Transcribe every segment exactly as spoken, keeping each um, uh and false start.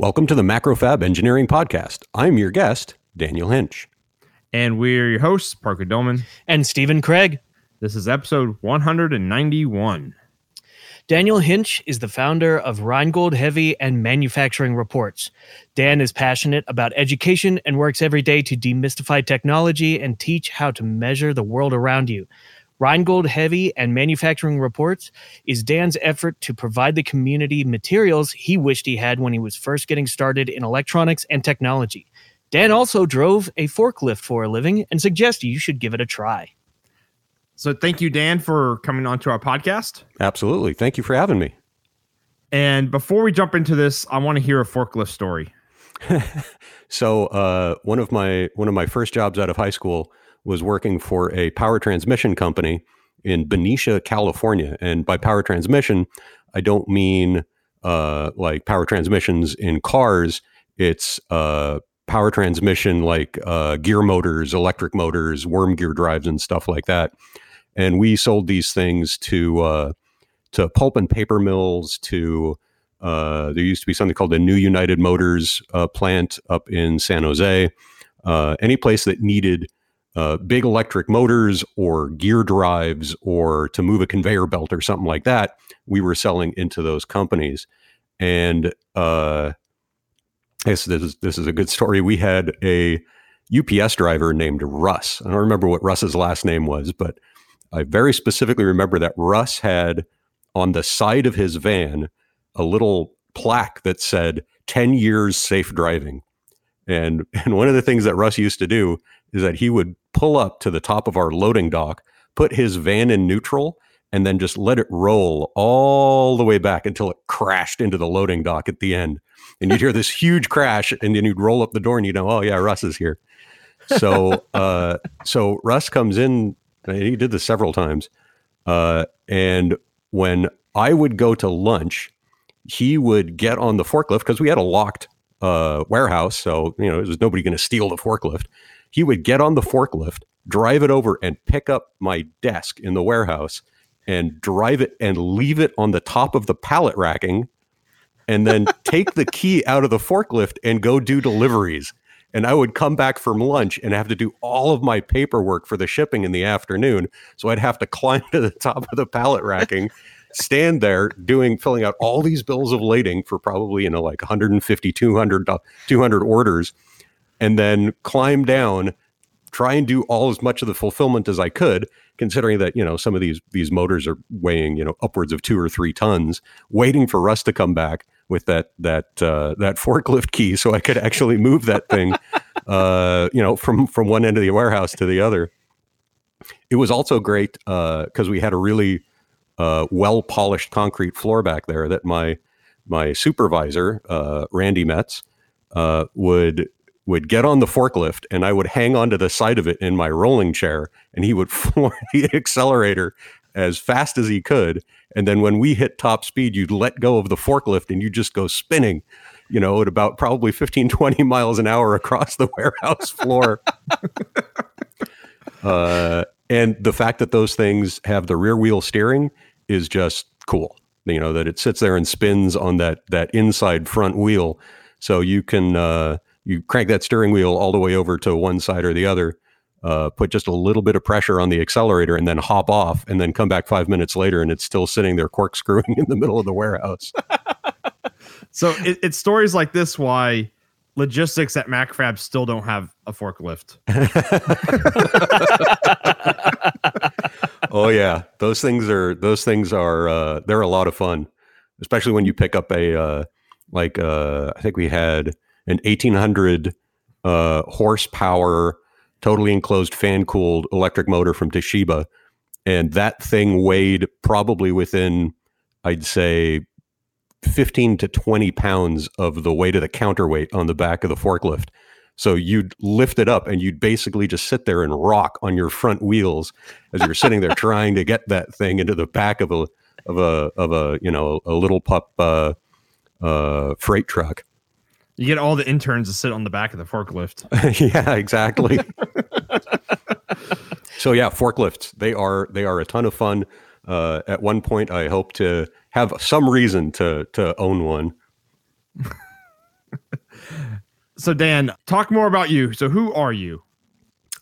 Welcome to the MacroFab Engineering Podcast. I'm your guest, Daniel Hienzsch. And we're your hosts, Parker Dolman. And Stephen Craig. This is episode one hundred ninety-one. Daniel Hienzsch is the founder of Rheingold Heavy and Manufacturing Reports. Dan is passionate about education and works every day to demystify technology and teach how to measure the world around you. Rheingold Heavy and Manufacturing Reports is Dan's effort to provide the community materials he wished he had when he was first getting started in electronics and technology. Dan also drove a forklift for a living and suggests you should give it a try. So thank you, Dan, for coming on to our podcast. Absolutely. Thank you for having me. And before we jump into this, I want to hear a forklift story. So uh, one of my one of my first jobs out of high school was working for a power transmission company in Benicia, California. And by power transmission, I don't mean uh, like power transmissions in cars. It's uh, power transmission like uh, gear motors, electric motors, worm gear drives, and stuff like that. And we sold these things to uh, to pulp and paper mills, to uh, there used to be something called the New United Motors uh, plant up in San Jose. Uh, any place that needed Uh, big electric motors or gear drives or to move a conveyor belt or something like that, we were selling into those companies. And uh, this is this is a good story. We had a U P S driver named Russ. I don't remember what Russ's last name was, but I very specifically remember that Russ had on the side of his van a little plaque that said ten years safe driving. And and one of the things that Russ used to do is that he would pull up to the top of our loading dock, put his van in neutral, and then just let it roll all the way back until it crashed into the loading dock at the end. And you'd hear this huge crash, and then you'd roll up the door, and you know, oh yeah, Russ is here. So uh, so Russ comes in, and he did this several times, uh, and when I would go to lunch, he would get on the forklift, because we had a locked uh, warehouse, so you know, there was nobody going to steal the forklift. He would get on the forklift, drive it over, and pick up my desk in the warehouse and drive it and leave it on the top of the pallet racking and then take the key out of the forklift and go do deliveries. And I would come back from lunch and have to do all of my paperwork for the shipping in the afternoon. So I'd have to climb to the top of the pallet racking, stand there doing, filling out all these bills of lading for probably, you know, like one fifty, two hundred, two hundred orders. And then climb down, try and do all as much of the fulfillment as I could, considering that, you know, some of these these motors are weighing, you know, upwards of two or three tons, waiting for Russ to come back with that that uh, that forklift key so I could actually move that thing, uh, you know, from, from one end of the warehouse to the other. It was also great because uh, we had a really uh, well-polished concrete floor back there that my, my supervisor, uh, Randy Metz, uh, would... would get on the forklift and I would hang onto the side of it in my rolling chair and he would floor the accelerator as fast as he could. And then when we hit top speed, you'd let go of the forklift and you just go spinning, you know, at about probably fifteen, twenty miles an hour across the warehouse floor. uh, and the fact that those things have the rear wheel steering is just cool. You know, that it sits there and spins on that, that inside front wheel. So you can, uh, you crank that steering wheel all the way over to one side or the other, uh, put just a little bit of pressure on the accelerator and then hop off and then come back five minutes later and it's still sitting there corkscrewing in the middle of the warehouse. So it, it's stories like this why logistics at MacFab still don't have a forklift. Oh yeah. Those things are, those things are, uh, they're a lot of fun, especially when you pick up a, uh, like, uh, I think we had an eighteen hundred uh, horsepower, totally enclosed, fan-cooled electric motor from Toshiba. And that thing weighed probably within, I'd say, fifteen to twenty pounds of the weight of the counterweight on the back of the forklift. So you'd lift it up and you'd basically just sit there and rock on your front wheels as you're sitting there trying to get that thing into the back of a, of a, of a, you know, a little pup uh, uh, freight truck. You get all the interns to sit on the back of the forklift. Yeah, exactly. So yeah, forklifts, they are they are a ton of fun. Uh, at one point, I hope to have some reason to to own one. So Dan, talk more about you. So who are you?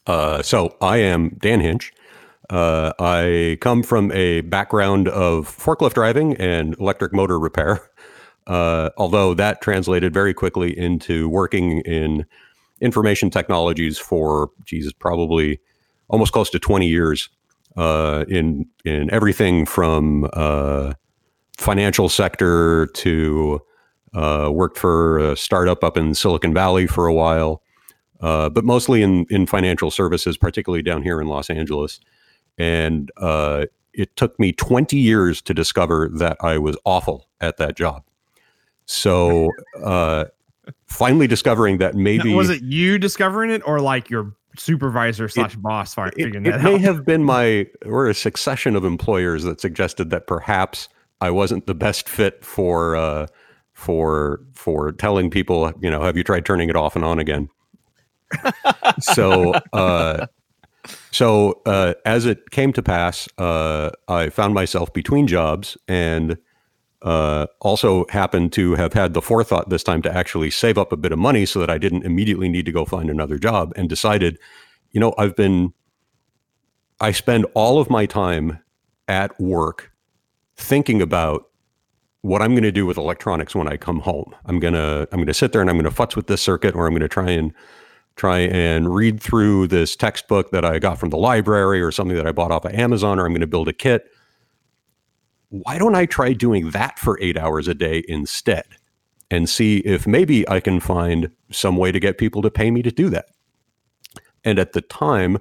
Uh, so I am Dan Hienzsch. Uh, I come from a background of forklift driving and electric motor repair, uh, although that translated very quickly into working in information technologies for, geez, probably almost close to twenty years uh, in in everything from uh, financial sector to uh, worked for a startup up in Silicon Valley for a while, uh, but mostly in, in financial services, particularly down here in Los Angeles. And uh, it took me twenty years to discover that I was awful at that job. So uh, finally discovering that maybe... Now, was it you discovering it or like your supervisor slash boss figuring that out? It may have been my, or a succession of employers that suggested that perhaps I wasn't the best fit for uh, for for telling people, you know, have you tried turning it off and on again? so... Uh, So uh, as it came to pass, uh, I found myself between jobs and uh, also happened to have had the forethought this time to actually save up a bit of money so that I didn't immediately need to go find another job, and decided, you know, I've been, I spend all of my time at work thinking about what I'm going to do with electronics when I come home. I'm going to, I'm going to sit there and I'm going to futz with this circuit, or I'm going to try and try and read through this textbook that I got from the library or something that I bought off of Amazon, or I'm going to build a kit. Why don't I try doing that for eight hours a day instead and see if maybe I can find some way to get people to pay me to do that? And at the time,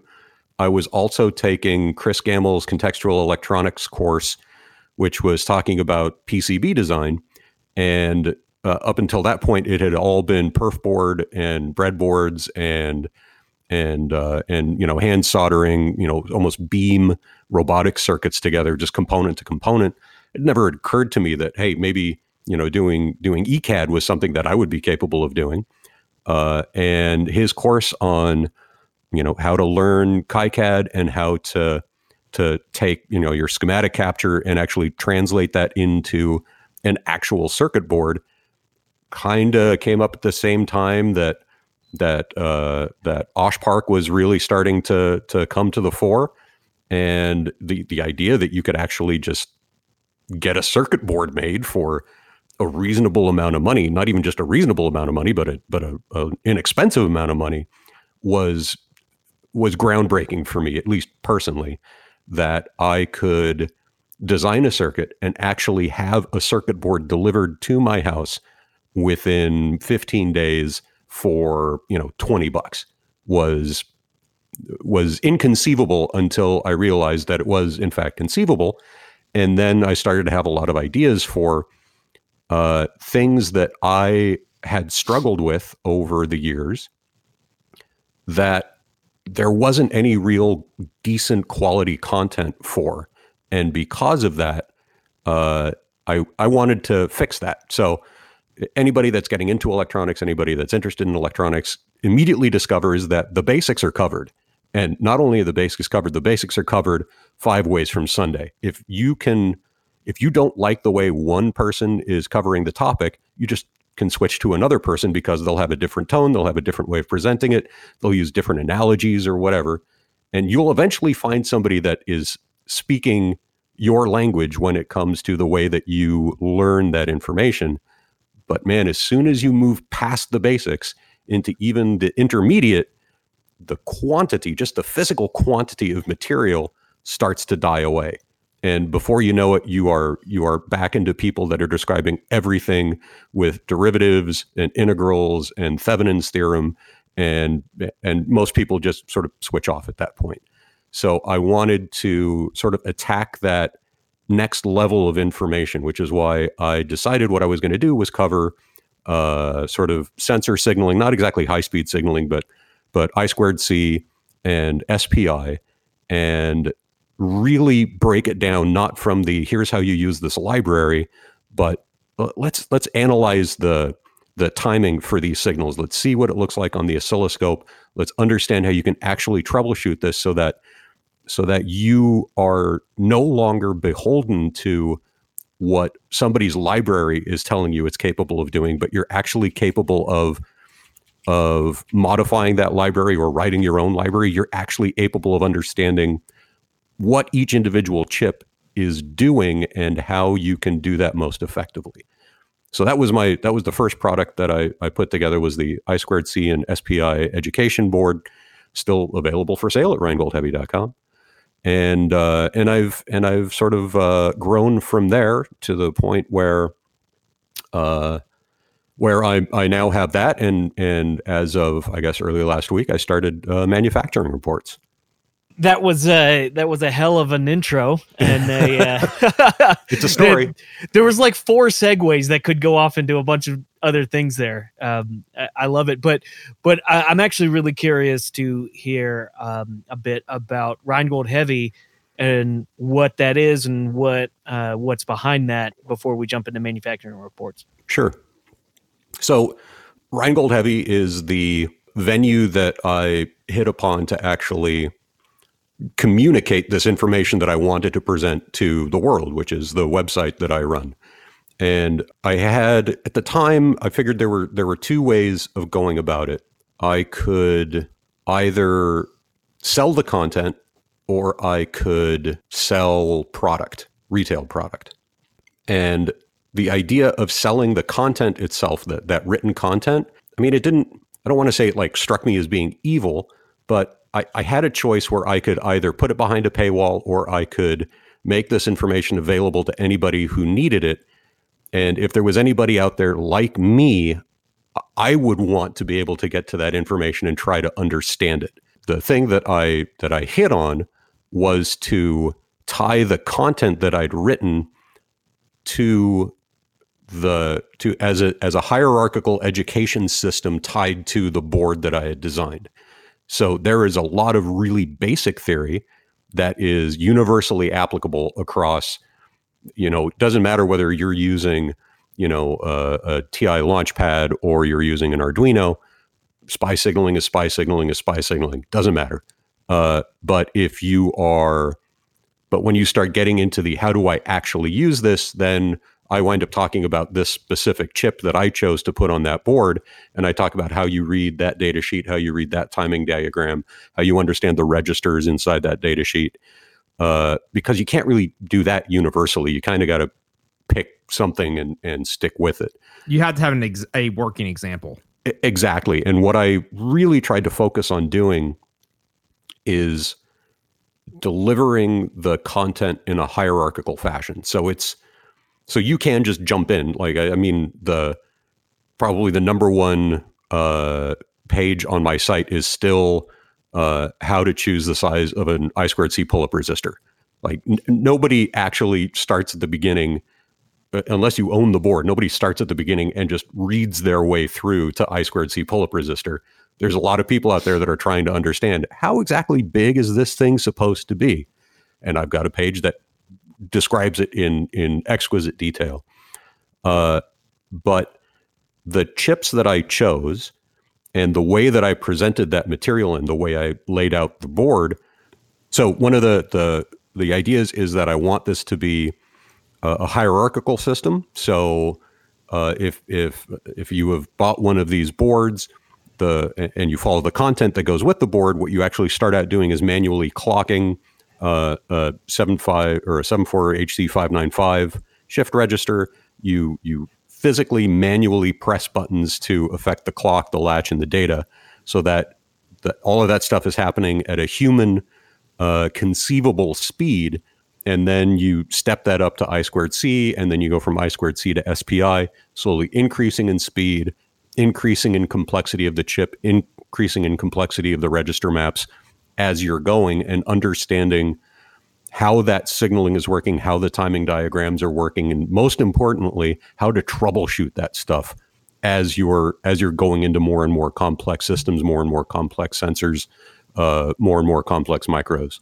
I was also taking Chris Gamble's contextual electronics course, which was talking about P C B design. And Uh, up until that point, it had all been perf board and breadboards and and uh, and you know hand soldering, you know almost beam robotic circuits together, just component to component. It never occurred to me that hey, maybe you know doing doing E C A D was something that I would be capable of doing. Uh, and his course on you know how to learn KiCAD and how to to take you know your schematic capture and actually translate that into an actual circuit board kind of came up at the same time that that uh, that O S H Park was really starting to to come to the fore, and the the idea that you could actually just get a circuit board made for a reasonable amount of money, not even just a reasonable amount of money, but a, but a, a inexpensive amount of money, was was groundbreaking for me, at least personally, that I could design a circuit and actually have a circuit board delivered to my house within fifteen days for, you know, twenty bucks was, was inconceivable until I realized that it was in fact conceivable. And then I started to have a lot of ideas for uh, things that I had struggled with over the years that there wasn't any real decent quality content for. And because of that, uh, I, I wanted to fix that. So anybody that's getting into electronics, anybody that's interested in electronics, immediately discovers that the basics are covered. And not only are the basics covered, the basics are covered five ways from Sunday. If you can, if you don't like the way one person is covering the topic, you just can switch to another person because they'll have a different tone, they'll have a different way of presenting it, they'll use different analogies or whatever. And you'll eventually find somebody that is speaking your language when it comes to the way that you learn that information. But man, as soon as you move past the basics into even the intermediate, the quantity, just the physical quantity of material starts to die away. And before you know it, you are you are back into people that are describing everything with derivatives and integrals and Thevenin's theorem. And, and most people just sort of switch off at that point. So I wanted to sort of attack that next level of information, which is why I decided what I was going to do was cover uh, sort of sensor signaling, not exactly high-speed signaling, but but I two C and S P I, and really break it down, not from the here's how you use this library, but let's let's analyze the the timing for these signals. Let's see what it looks like on the oscilloscope. Let's understand how you can actually troubleshoot this so that so that you are no longer beholden to what somebody's library is telling you it's capable of doing, but you're actually capable of of modifying that library or writing your own library, you're actually capable of understanding what each individual chip is doing and how you can do that most effectively. So that was my that was the first product that I, I put together, was the I two C and S P I education board, still available for sale at Rheingold Heavy dot com. And uh, and I've and I've sort of uh, grown from there to the point where uh, where I I now have that, and and as of I guess early last week I started uh, manufacturing reports. That was a that was a hell of an intro, and a, uh, it's a story. There was like four segues that could go off into a bunch of other things there. Um, I, I love it, but but I, I'm actually really curious to hear um, a bit about Rheingold Heavy and what that is and what uh, what's behind that before we jump into manufacturing reports. Sure. So, Rheingold Heavy is the venue that I hit upon to actually communicate this information that I wanted to present to the world, which is the website that I run. And I had, at the time, I figured there were there were two ways of going about it. I could either sell the content or I could sell product, retail product. And the idea of selling the content itself, that, that written content, I mean, it didn't, I don't want to say it like struck me as being evil, but I, I had a choice where I could either put it behind a paywall or I could make this information available to anybody who needed it. And if there was anybody out there like me, I would want to be able to get to that information and try to understand it. The thing that I that I hit on was to tie the content that I'd written to the to as a as a hierarchical education system tied to the board that I had designed. So there is a lot of really basic theory that is universally applicable across, you know, it doesn't matter whether you're using, you know, uh, a T I Launchpad or you're using an Arduino. S P I signaling is S P I signaling is S P I signaling. Doesn't matter. Uh, but if you are, but when you start getting into the how do I actually use this, then I wind up talking about this specific chip that I chose to put on that board. And I talk about how you read that data sheet, how you read that timing diagram, how you understand the registers inside that data sheet. Uh, because you can't really do that universally. You kind of got to pick something and, and stick with it. You have to have an ex- a working example. I- exactly. And what I really tried to focus on doing is delivering the content in a hierarchical fashion. So it's, So you can just jump in. Like, I, I mean, the probably the number one uh, page on my site is still uh, how to choose the size of an I two C pull-up resistor. Like, n- nobody actually starts at the beginning, unless you own the board, nobody starts at the beginning and just reads their way through to I two C pull-up resistor. There's a lot of people out there that are trying to understand, how exactly big is this thing supposed to be? And I've got a page that describes it in in exquisite detail. Uh, but the chips that I chose and the way that I presented that material and the way I laid out the board. So one of the the, the ideas is that I want this to be a, a hierarchical system. So uh, if if if you have bought one of these boards, the and you follow the content that goes with the board, what you actually start out doing is manually clocking Uh, a seven five or a seventy-four H C five ninety-five shift register. You you physically manually press buttons to affect the clock, the latch, and the data, so that the, all of that stuff is happening at a human uh, conceivable speed. And then you step that up to I two C, and then you go from I two C to S P I, slowly increasing in speed, increasing in complexity of the chip, increasing in complexity of the register maps, as you're going and understanding how that signaling is working, how the timing diagrams are working, and most importantly, how to troubleshoot that stuff as you're as you're going into more and more complex systems, more and more complex sensors, uh, more and more complex micros.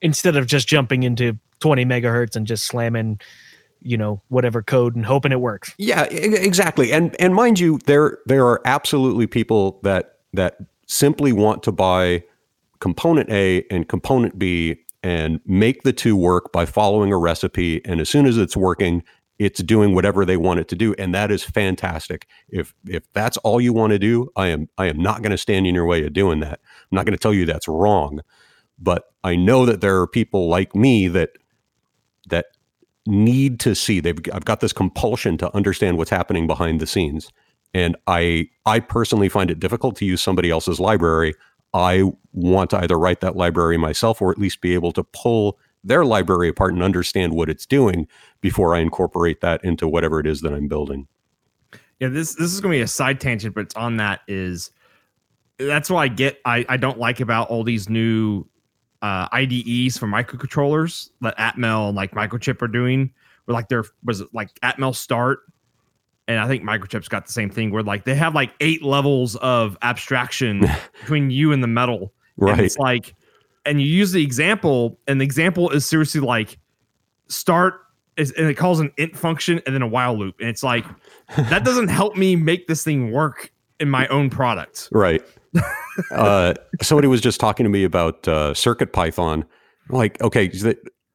Instead of just jumping into twenty megahertz and just slamming, you know, whatever code and hoping it works. Yeah, exactly. And and mind you, there there are absolutely people that that simply want to buy component A and component B and make the two work by following a recipe. And as soon as it's working, it's doing whatever they want it to do. And that is fantastic. If if that's all you want to do, I am I am not going to stand in your way of doing that. I'm not going to tell you that's wrong. But I know that there are people like me that that need to see. They've I've got this compulsion to understand what's happening behind the scenes. And I I personally find it difficult to use somebody else's library. I want to either write that library myself or at least be able to pull their library apart and understand what it's doing before I incorporate that into whatever it is that I'm building. Yeah, this this is going to be a side tangent, but it's on that is that's what I get. I, I don't like about all these new uh, I D Es for microcontrollers that Atmel and like Microchip are doing. Where like there was like Atmel Start. And I think Microchip's got the same thing where like they have like eight levels of abstraction between you and the metal. Right. And it's like, and you use the example, and the example is seriously like start, is, and it calls an int function and then a while loop. And it's like, that doesn't help me make this thing work in my own product. Right. uh, somebody was just talking to me about uh, CircuitPython. Like, okay,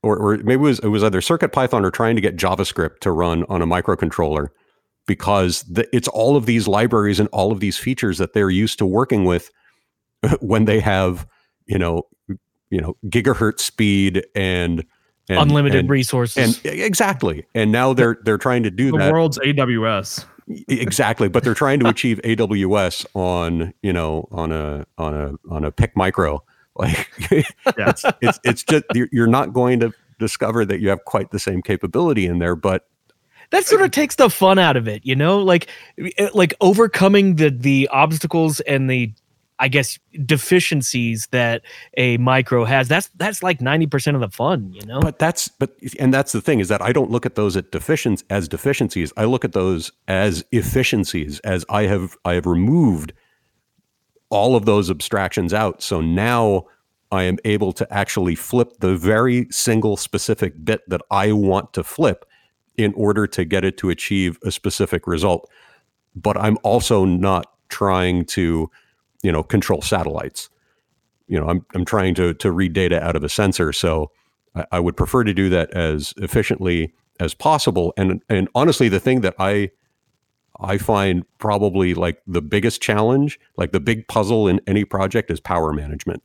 or, or maybe it was, it was either CircuitPython or trying to get JavaScript to run on a microcontroller. Because the, it's all of these libraries and all of these features that they're used to working with when they have, you know, you know, gigahertz speed and, and unlimited and, resources. And exactly. And now they're they're trying to do the that. The world's A W S. Exactly, but they're trying to achieve A W S on you know on a on a on a PIC micro. Like yeah. it's, it's it's just you're not going to discover that you have quite the same capability in there, but. That sort of takes the fun out of it, you know, like like overcoming the the obstacles and the, I guess, deficiencies that a micro has. That's that's like ninety percent of the fun, you know. But that's but and that's the thing is that I don't look at those at deficiencies as deficiencies. I look at those as efficiencies, as I have I have removed all of those abstractions out. So now I am able to actually flip the very single specific bit that I want to flip in order to get it to achieve a specific result. But I'm also not trying to, you know, control satellites. You know, I'm I'm trying to to read data out of a sensor. So I, I would prefer to do that as efficiently as possible. And and honestly, the thing that I I find probably like the biggest challenge, like the big puzzle in any project is power management.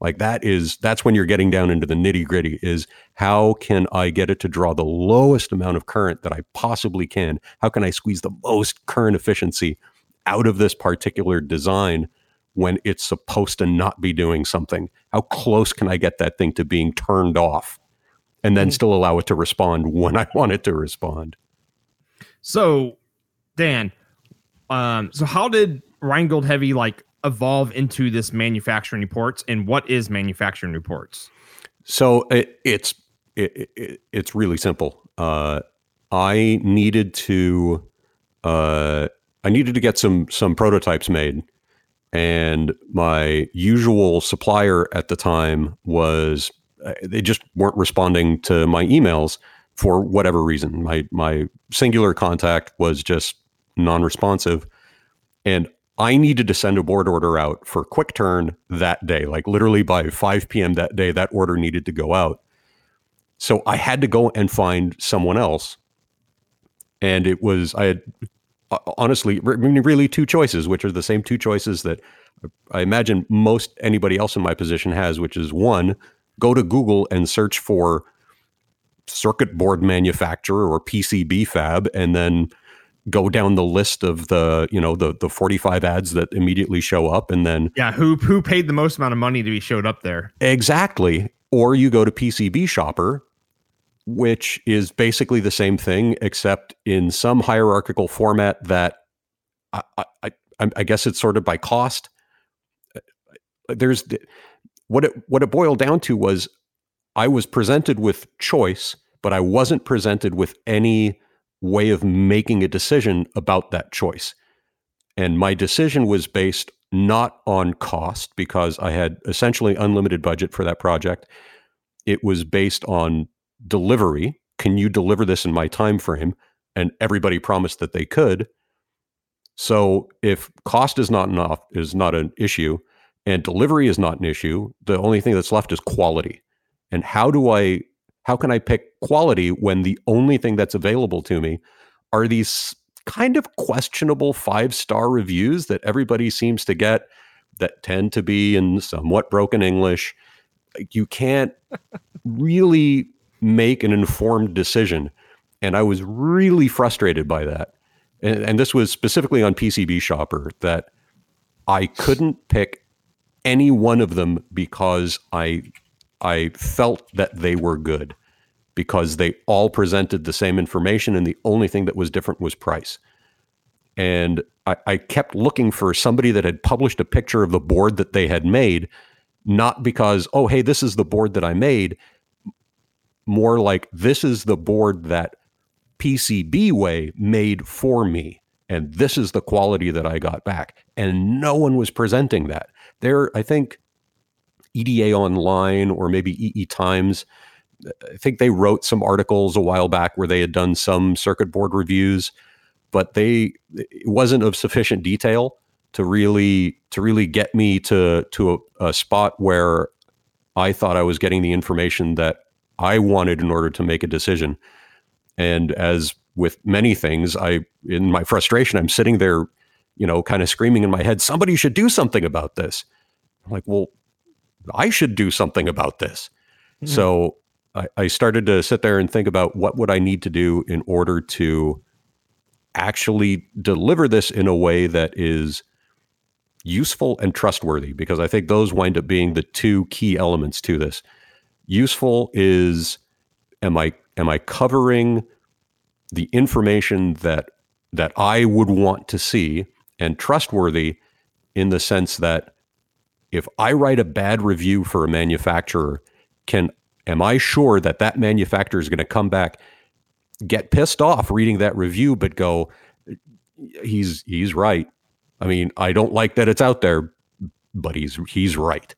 Like that is, that's when you're getting down into the nitty gritty is how can I get it to draw the lowest amount of current that I possibly can? How can I squeeze the most current efficiency out of this particular design when it's supposed to not be doing something? How close can I get that thing to being turned off and then still allow it to respond when I want it to respond? So, Dan, um, so how did Rheingold Heavy like, evolve into this manufacturing reports, and what is manufacturing reports? So it, it's it, it, it's really simple. Uh, I needed to uh, I needed to get some some prototypes made, and my usual supplier at the time was uh, they just weren't responding to my emails for whatever reason. My my singular contact was just non-responsive, and I needed to send a board order out for quick turn that day. Like literally by five p.m. that day, that order needed to go out. So I had to go and find someone else. And it was, I had honestly, really two choices, which are the same two choices that I imagine most anybody else in my position has, which is one, go to Google and search for circuit board manufacturer or P C B fab, and then go down the list of the, you know, the the forty-five ads that immediately show up, and then yeah, who who paid the most amount of money to be showed up there? Exactly. Or you go to P C B Shopper, which is basically the same thing, except in some hierarchical format that I I, I, I guess it's sorted by cost. There's what it what it boiled down to was I was presented with choice, but I wasn't presented with any way of making a decision about that choice. And my decision was based not on cost, because I had essentially unlimited budget for that project. It was based on delivery. Can you deliver this in my time frame? And everybody promised that they could. So if cost is not enough, is not an issue, and delivery is not an issue, the only thing that's left is quality. And how do I How can I pick quality when the only thing that's available to me are these kind of questionable five-star reviews that everybody seems to get that tend to be in somewhat broken English? You can't really make an informed decision. And I was really frustrated by that. And, and this was specifically on P C B Shopper, that I couldn't pick any one of them because I I felt that they were good, because they all presented the same information and the only thing that was different was price. And I, I kept looking for somebody that had published a picture of the board that they had made, not because, oh, hey, this is the board that I made, more like this is the board that PCBWay made for me, and this is the quality that I got back. And no one was presenting that. There, I think E D A Online or maybe E E Times, I think they wrote some articles a while back where they had done some circuit board reviews, but they it wasn't of sufficient detail to really to really get me to to a, a spot where I thought I was getting the information that I wanted in order to make a decision. And as with many things, I, in my frustration, I'm sitting there, you know, kind of screaming in my head, somebody should do something about this. I'm like, well, I should do something about this. Mm. So I, I started to sit there and think about what would I need to do in order to actually deliver this in a way that is useful and trustworthy, because I think those wind up being the two key elements to this. Useful is, am I Am I covering the information that that I would want to see, and trustworthy in the sense that if I write a bad review for a manufacturer, can am I sure that that manufacturer is going to come back, get pissed off reading that review, but go, he's he's right. I mean, I don't like that it's out there, but he's he's right.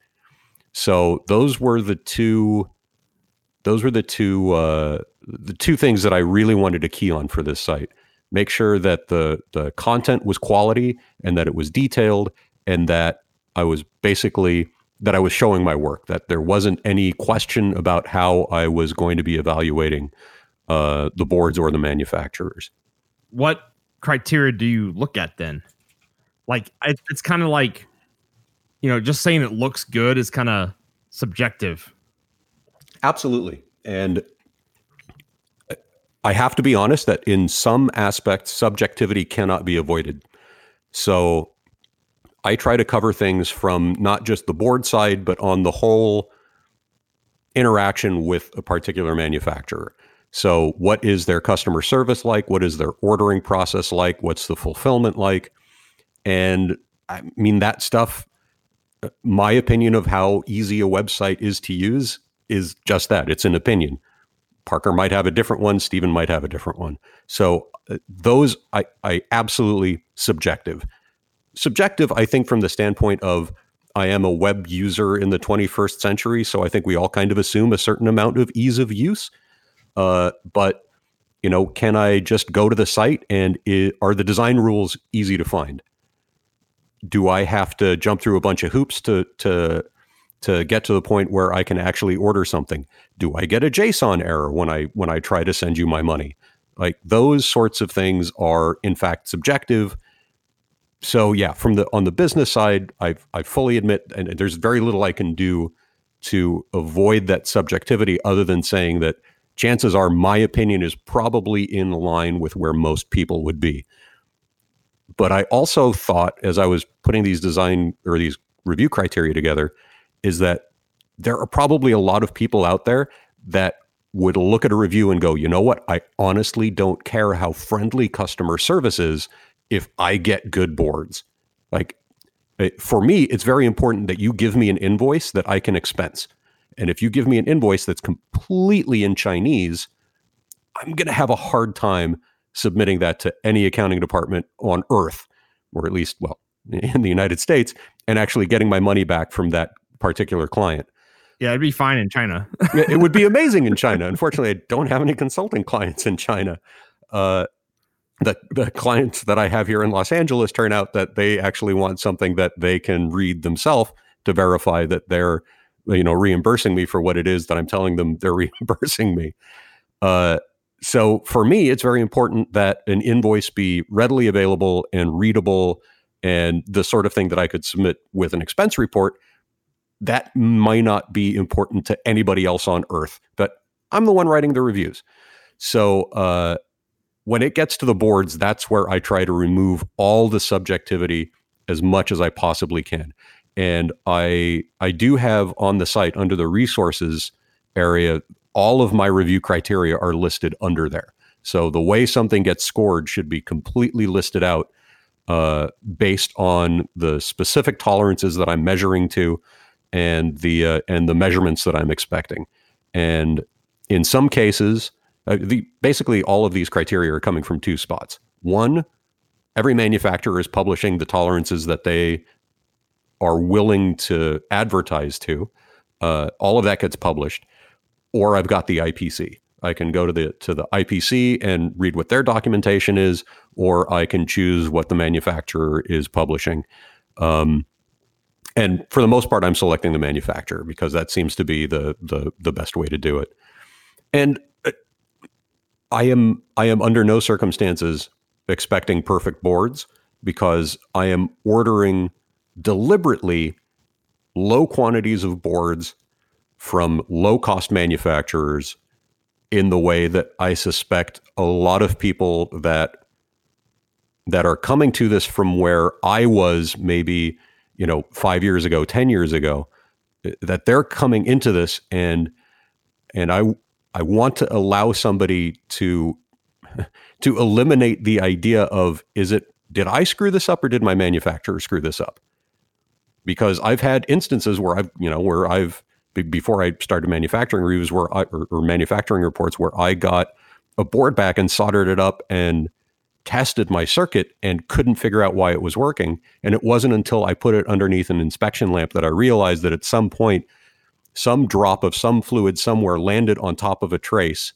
So those were the two. Those were the two uh, the two things that I really wanted to key on for this site. Make sure that the the content was quality and that it was detailed, and that I was basically that I was showing my work, that there wasn't any question about how I was going to be evaluating uh, the boards or the manufacturers. What criteria do you look at then? Like I, it's kind of like, you know, just saying it looks good is kind of subjective. Absolutely. And I have to be honest that in some aspects, subjectivity cannot be avoided. So I try to cover things from not just the board side, but on the whole interaction with a particular manufacturer. So what is their customer service like? What is their ordering process like? What's the fulfillment like? And I mean, that stuff, my opinion of how easy a website is to use is just that. It's an opinion. Parker might have a different one. Stephen might have a different one. So uh, those I, I absolutely subjective. Subjective, I think, from the standpoint of I am a web user in the twenty-first century. So I think we all kind of assume a certain amount of ease of use. Uh, but, you know, can I just go to the site and it, are the design rules easy to find? Do I have to jump through a bunch of hoops to, to, to get to the point where I can actually order something? Do I get a JSON error when I when I try to send you my money? Like those sorts of things are in fact subjective. So yeah, from the on the business side, I I fully admit, and there's very little I can do to avoid that subjectivity other than saying that chances are my opinion is probably in line with where most people would be. But I also thought, as I was putting these design or these review criteria together, is that there are probably a lot of people out there that would look at a review and go, you know what? I honestly don't care how friendly customer service is if I get good boards. Like for me, it's very important that you give me an invoice that I can expense. And if you give me an invoice that's completely in Chinese, I'm going to have a hard time submitting that to any accounting department on earth, or at least, well, in the United States, and actually getting my money back from that particular client. Yeah, it'd be fine in China. It would be amazing in China. Unfortunately, I don't have any consulting clients in China. Uh, the, the clients that I have here in Los Angeles turn out that they actually want something that they can read themselves to verify that their you know, reimbursing me for what it is that I'm telling them they're reimbursing me. Uh, so for me, it's very important that an invoice be readily available and readable, and the sort of thing that I could submit with an expense report that might not be important to anybody else on earth, but I'm the one writing the reviews. So uh, when it gets to the boards, that's where I try to remove all the subjectivity as much as I possibly can. And I I do have on the site, under the resources area, all of my review criteria are listed under there. So the way something gets scored should be completely listed out uh, based on the specific tolerances that I'm measuring to, and the uh, and the measurements that I'm expecting. And in some cases, uh, the basically all of these criteria are coming from two spots. One, every manufacturer is publishing the tolerances that they are willing to advertise to. Uh, all of that gets published. Or I've got the I P C. I can go to the to the I P C and read what their documentation is, or I can choose what the manufacturer is publishing. Um, and for the most part, I'm selecting the manufacturer because that seems to be the the, the best way to do it. And I am I am under no circumstances expecting perfect boards, because I am ordering deliberately low quantities of boards from low-cost manufacturers in the way that I suspect a lot of people that that are coming to this from where I was maybe, you know, five years ago, ten years ago, that they're coming into this. And and I I want to allow somebody to to eliminate the idea of, is it, did I screw this up or did my manufacturer screw this up? Because I've had instances where I've, you know, where I've, b- before I started manufacturing reviews where I, or, or manufacturing reports, where I got a board back and soldered it up and tested my circuit and couldn't figure out why it was working. And it wasn't until I put it underneath an inspection lamp that I realized that at some point, some drop of some fluid somewhere landed on top of a trace,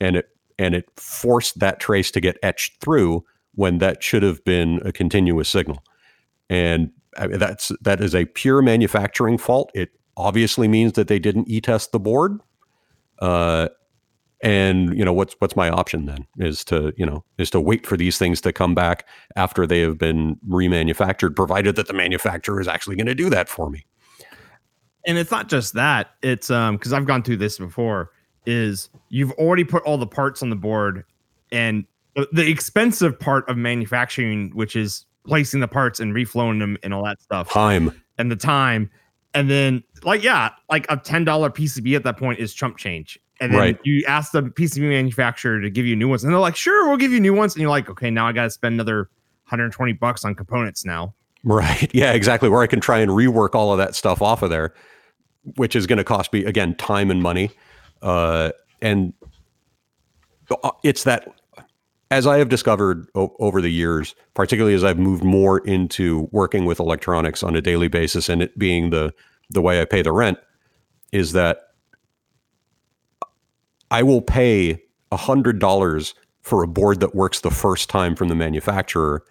and it, and it forced that trace to get etched through when that should have been a continuous signal. And I mean, that's that is a pure manufacturing fault. It obviously means that they didn't e-test the board. Uh, and you know, what's what's my option then is to you know is to wait for these things to come back after they have been remanufactured, provided that the manufacturer is actually going to do that for me. And it's not just that. It's um because I've gone through this before. Is you've already put all the parts on the board, and the, the expensive part of manufacturing, which is placing the parts and reflowing them and all that stuff. Time. And the time. And then, like, yeah, like a ten dollar P C B at that point is chump change. And then right. you ask the P C B manufacturer to give you new ones, and they're like, sure, we'll give you new ones. And you're like, okay, now I got to spend another one hundred twenty bucks on components now. Right. Yeah, exactly. Where I can try and rework all of that stuff off of there, which is going to cost me, again, time and money. Uh, and it's that, as I have discovered o- over the years, particularly as I've moved more into working with electronics on a daily basis, and it being the, the way I pay the rent, is that I will pay a hundred dollars for a board that works the first time from the manufacturer,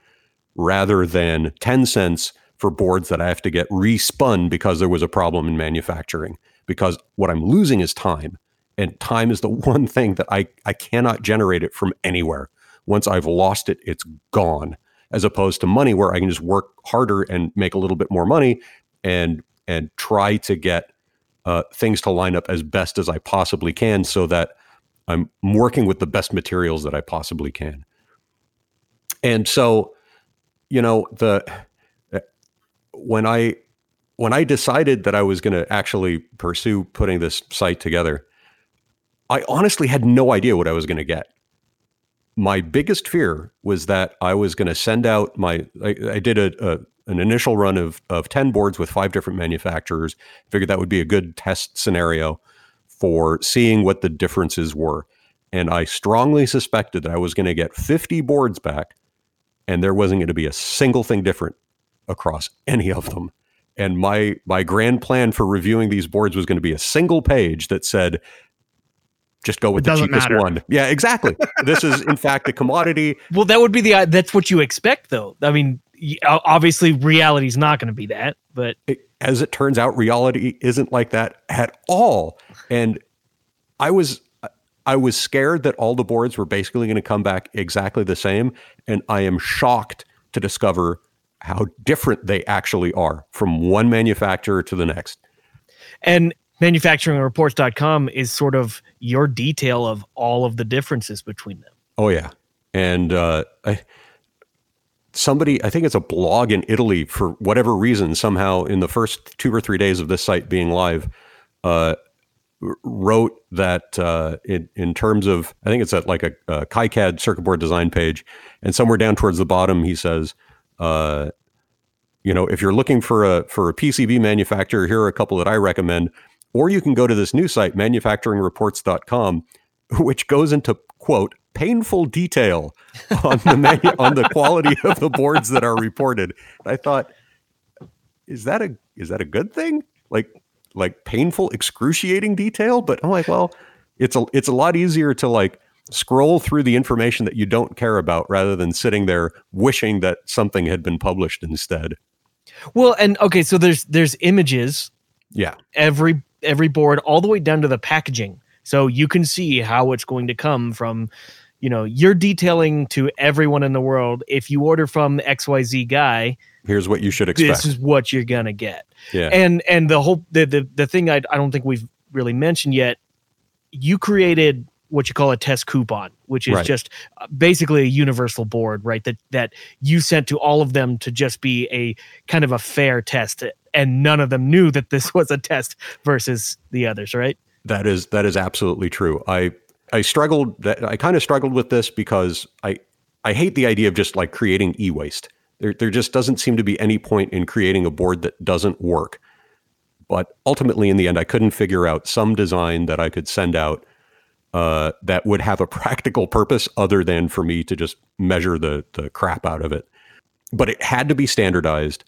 rather than ten cents for boards that I have to get respun because there was a problem in manufacturing, because what I'm losing is time. And time is the one thing that I, I cannot generate it from anywhere. Once I've lost it, it's gone, as opposed to money, where I can just work harder and make a little bit more money and and try to get uh, things to line up as best as I possibly can, so that I'm working with the best materials that I possibly can. And so, you know, the when I when I decided that I was going to actually pursue putting this site together, I honestly had no idea what I was going to get. My biggest fear was that I was going to send out my, I, I did a, a, an initial run of, of ten boards with five different manufacturers. Figured that would be a good test scenario for seeing what the differences were. And I strongly suspected that I was going to get fifty boards back, and there wasn't going to be a single thing different across any of them. And my, my grand plan for reviewing these boards was going to be a single page that said, just go with the cheapest matter. one. Yeah, exactly. This is, in fact, a commodity. Well, that would be the, uh, that's what you expect, though. I mean, obviously, reality is not going to be that, but. as it turns out, reality isn't like that at all. And I was I was scared that all the boards were basically going to come back exactly the same. And I am shocked to discover how different they actually are from one manufacturer to the next. And manufacturing reports dot com is sort of your detail of all of the differences between them. Oh, yeah. And uh, I, somebody, I think it's a blog in Italy, for whatever reason, somehow in the first two or three days of this site being live, uh, wrote that uh, in, in terms of, I think it's at like a, a KiCAD circuit board design page, and somewhere down towards the bottom, he says, uh, you know, if you're looking for a for a P C B manufacturer, here are a couple that I recommend, or you can go to this new site, manufacturing reports dot com, which goes into, quote, painful detail on the manu- on the quality of the boards that are reported. I thought, is that a is that a good thing? Like like painful, excruciating detail? But I'm like, well, it's a it's a lot easier to like scroll through the information that you don't care about rather than sitting there wishing that something had been published instead. Well, and okay, so there's there's images. Yeah. Every every board, all the way down to the packaging. So you can see how it's going to come from, you know, you're detailing to everyone in the world. If you order from X Y Z guy, here's what you should expect. This is what you're going to get. Yeah. And and the whole the the, the thing I, I don't think we've really mentioned yet, you created what you call a test coupon, which is right. just basically a universal board, right? That that you sent to all of them to just be a kind of a fair test, and none of them knew that this was a test versus the others, right? That is that is absolutely true. I I struggled. I kind of struggled with this because I I hate the idea of just like creating e-waste. There there just doesn't seem to be any point in creating a board that doesn't work. But ultimately, in the end, I couldn't figure out some design that I could send out uh, that would have a practical purpose other than for me to just measure the the crap out of it. But it had to be standardized.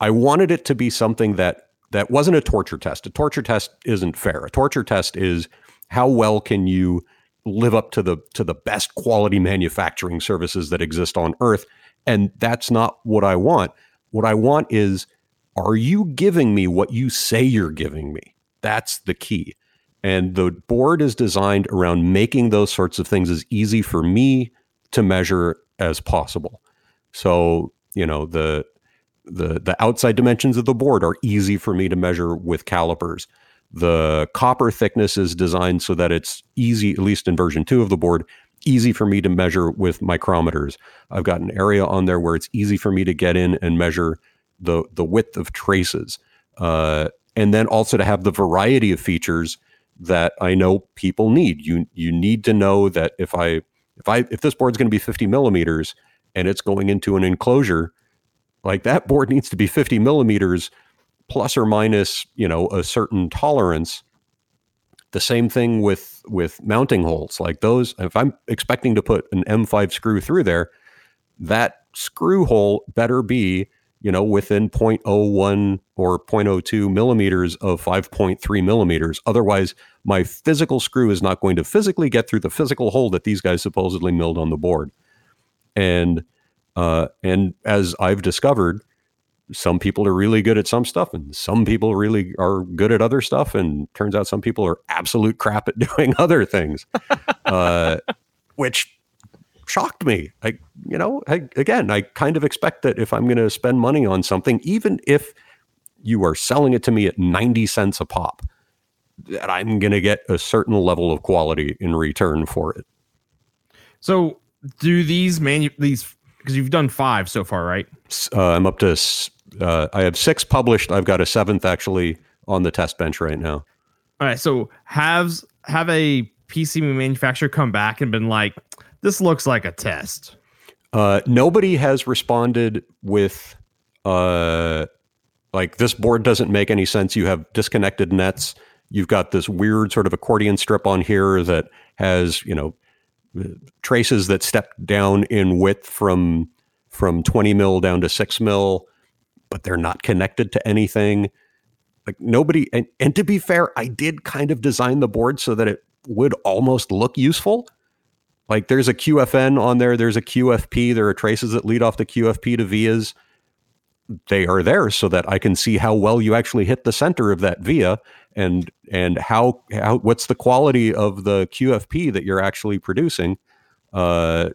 I wanted it to be something that. That wasn't a torture test. A torture test isn't fair. A torture test is how well can you live up to the to the best quality manufacturing services that exist on Earth? And that's not what I want. What I want is, are you giving me what you say you're giving me? That's the key. And the board is designed around making those sorts of things as easy for me to measure as possible. So, you know, the The the outside dimensions of the board are easy for me to measure with calipers. The copper thickness is designed so that it's easy, at least in version two of the board, easy for me to measure with micrometers. I've got an area on there where it's easy for me to get in and measure the the width of traces. Uh, and then also to have the variety of features that I know people need. You you need to know that if I if I if this board's going to be fifty millimeters and it's going into an enclosure, like that board needs to be fifty millimeters plus or minus, you know, a certain tolerance. The same thing with, with mounting holes like those. If I'm expecting to put an M five screw through there, that screw hole better be, you know, within zero point zero one or zero point zero two millimeters of five point three millimeters. Otherwise, my physical screw is not going to physically get through the physical hole that these guys supposedly milled on the board. And Uh, and as I've discovered, some people are really good at some stuff and some people really are good at other stuff. And turns out some people are absolute crap at doing other things, uh, which shocked me. I, you know, I, again, I kind of expect that if I'm going to spend money on something, even if you are selling it to me at ninety cents a pop, that I'm going to get a certain level of quality in return for it. So do these manu- these because you've done five so far, right? Uh, I'm up to, uh, I have six published. I've got a seventh actually on the test bench right now. All right. So have, have a P C B manufacturer come back and been like, this looks like a test. Uh, nobody has responded with, uh, like, this board doesn't make any sense. You have disconnected nets. You've got this weird sort of accordion strip on here that has, you know, traces that step down in width from from twenty mil down to six mil, but they're not connected to anything. Like nobody, and, and to be fair, I did kind of design the board so that it would almost look useful. Like there's a Q F N on there, there's a Q F P, there are traces that lead off the Q F P to vias. they are there so that I can see how well you actually hit the center of that via, and and how, how what's the quality of the Q F P that you're actually producing. Uh,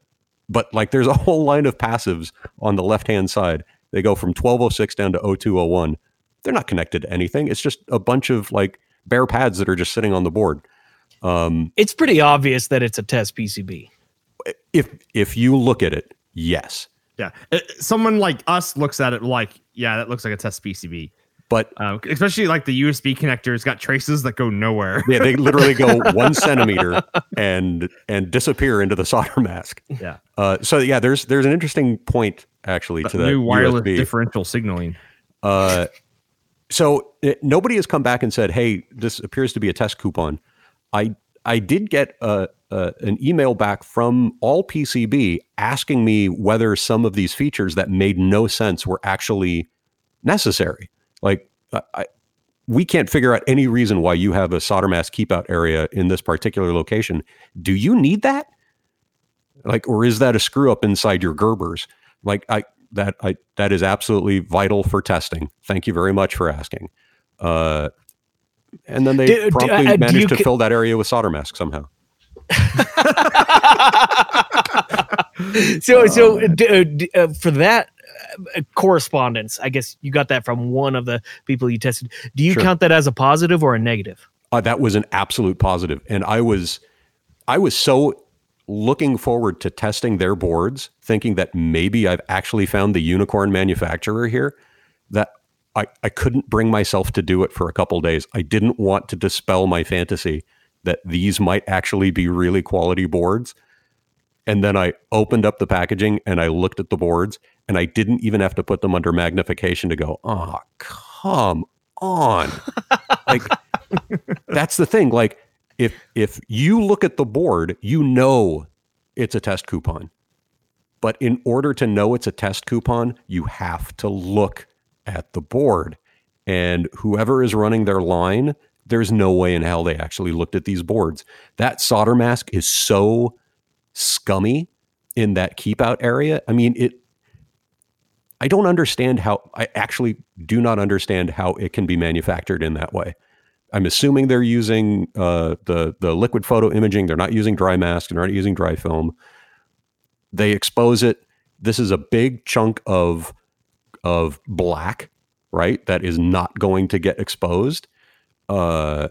but like there's a whole line of passives on the left-hand side. They go from twelve oh six down to oh two oh one. They're not connected to anything. It's just a bunch of like bare pads that are just sitting on the board. Um, it's pretty obvious that it's a test P C B. If if you look at it, yes. Yeah, someone like us looks at it like, yeah, that looks like a test P C B. But um, especially like the U S B connector's got traces that go nowhere. Yeah, they literally go one centimeter and and disappear into the solder mask. Yeah. Uh, so yeah, there's there's an interesting point actually that to that new wireless U S B differential signaling. Uh, so it, nobody has come back and said, hey, this appears to be a test coupon. I I did get a, a, an email back from All P C B asking me whether some of these features that made no sense were actually necessary. Like, I, we can't figure out any reason why you have a solder mask keep out area in this particular location. Do you need that? Like, or is that a screw up inside your Gerbers? Like, I that I that is absolutely vital for testing. Thank you very much for asking. Uh, And then they do, promptly do, uh, managed to ca- fill that area with solder masks somehow. so, oh, so d- d- uh, for that uh, correspondence, I guess you got that from one of the people you tested. Do you sure. count that as a positive or a negative? Uh, that was an absolute positive, and I was, I was so looking forward to testing their boards, thinking that maybe I've actually found the unicorn manufacturer here. That. I, I couldn't bring myself to do it for a couple of days. I didn't want to dispel my fantasy that these might actually be really quality boards. And then I opened up the packaging and I looked at the boards, and I didn't even have to put them under magnification to go, oh, come on. Like, that's the thing. Like, if if you look at the board, you know it's a test coupon. But in order to know it's a test coupon, you have to look at the board, and whoever is running their line, there's no way in hell they actually looked at these boards. That solder mask is so scummy in that keep out area. I mean, it, I don't understand how, I actually do not understand how it can be manufactured in that way. I'm assuming they're using uh, the, the liquid photo imaging. They're not using dry mask. They're not using dry film. They expose it. This is a big chunk of of black, right? That is not going to get exposed. Uh,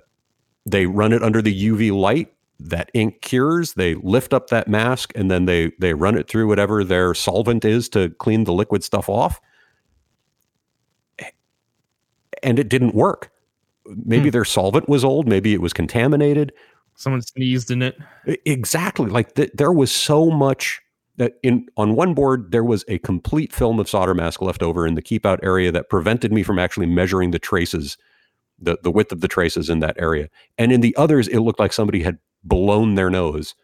they run it under the U V light. That ink cures. They lift up that mask, and then they they run it through whatever their solvent is to clean the liquid stuff off. And it didn't work. Maybe hmm. their solvent was old. Maybe it was contaminated. Someone sneezed in it. Exactly. Like th- there was so much... That in on one board, there was a complete film of solder mask left over in the keep out area that prevented me from actually measuring the traces, the, the width of the traces in that area. And in the others, it looked like somebody had blown their nose,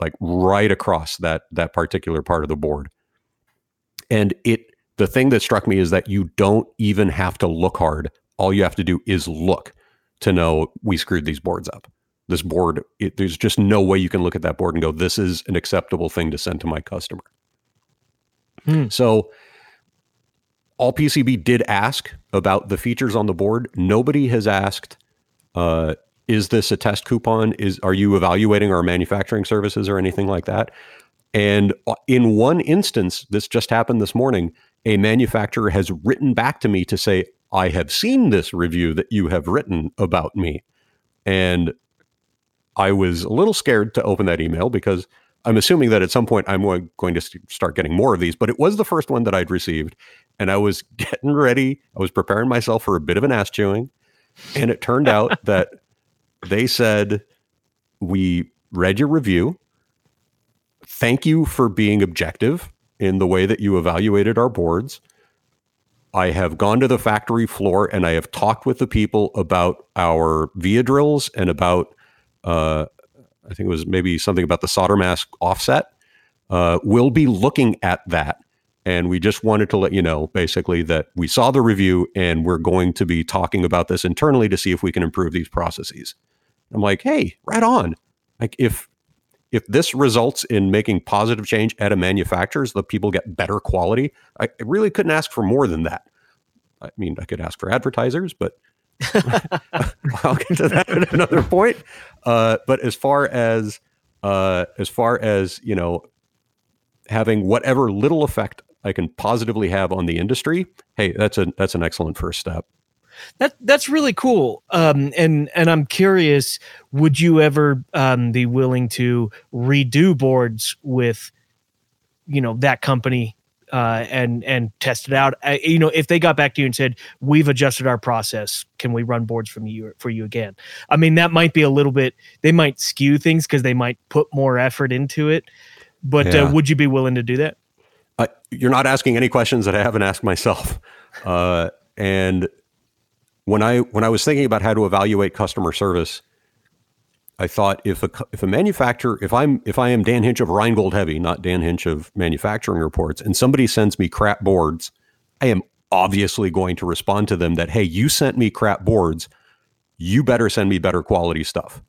like right across that, that particular part of the board. And it, the thing that struck me is that you don't even have to look hard. All you have to do is look to know we screwed these boards up. This board, it, there's just no way you can look at that board and go, this is an acceptable thing to send to my customer. Hmm. So All P C B did ask about the features on the board. Nobody has asked, uh, is this a test coupon? Is Are you evaluating our manufacturing services or anything like that? And in one instance, this just happened this morning, a manufacturer has written back to me to say, I have seen this review that you have written about me. And I was a little scared to open that email because I'm assuming that at some point I'm going to start getting more of these, but it was the first one that I'd received, and I was getting ready. I was preparing myself for a bit of an ass chewing, and it turned out that they said, we read your review. Thank you for being objective in the way that you evaluated our boards. I have gone to the factory floor and I have talked with the people about our via drills and about Uh, I think it was maybe something about the solder mask offset. Uh, we'll be looking at that. And we just wanted to let you know, basically, that we saw the review and we're going to be talking about this internally to see if we can improve these processes. I'm like, hey, right on. Like if if this results in making positive change at a manufacturer so that people get better quality, I really couldn't ask for more than that. I mean, I could ask for advertisers, but I'll get to that at another point. Uh, but as far as uh, as far as, you know, having whatever little effect I can positively have on the industry, hey, that's a that's an excellent first step. That that's really cool. Um, and and I'm curious, would you ever um, be willing to redo boards with, you know, that company uh, and and test it out? I, you know, if they got back to you and said, we've adjusted our process, can we run boards from you for you again? I mean, that might be a little bit. They might skew things because they might put more effort into it. But yeah. uh, would you be willing to do that? Uh, you're not asking any questions that I haven't asked myself, uh, and. When I when I was thinking about how to evaluate customer service, I thought if a if a manufacturer if I'm if I am Dan Hienzsch of Rheingold Heavy, not Dan Hienzsch of Manufacturing Reports, and somebody sends me crap boards, I am obviously going to respond to them that, hey, you sent me crap boards, you better send me better quality stuff.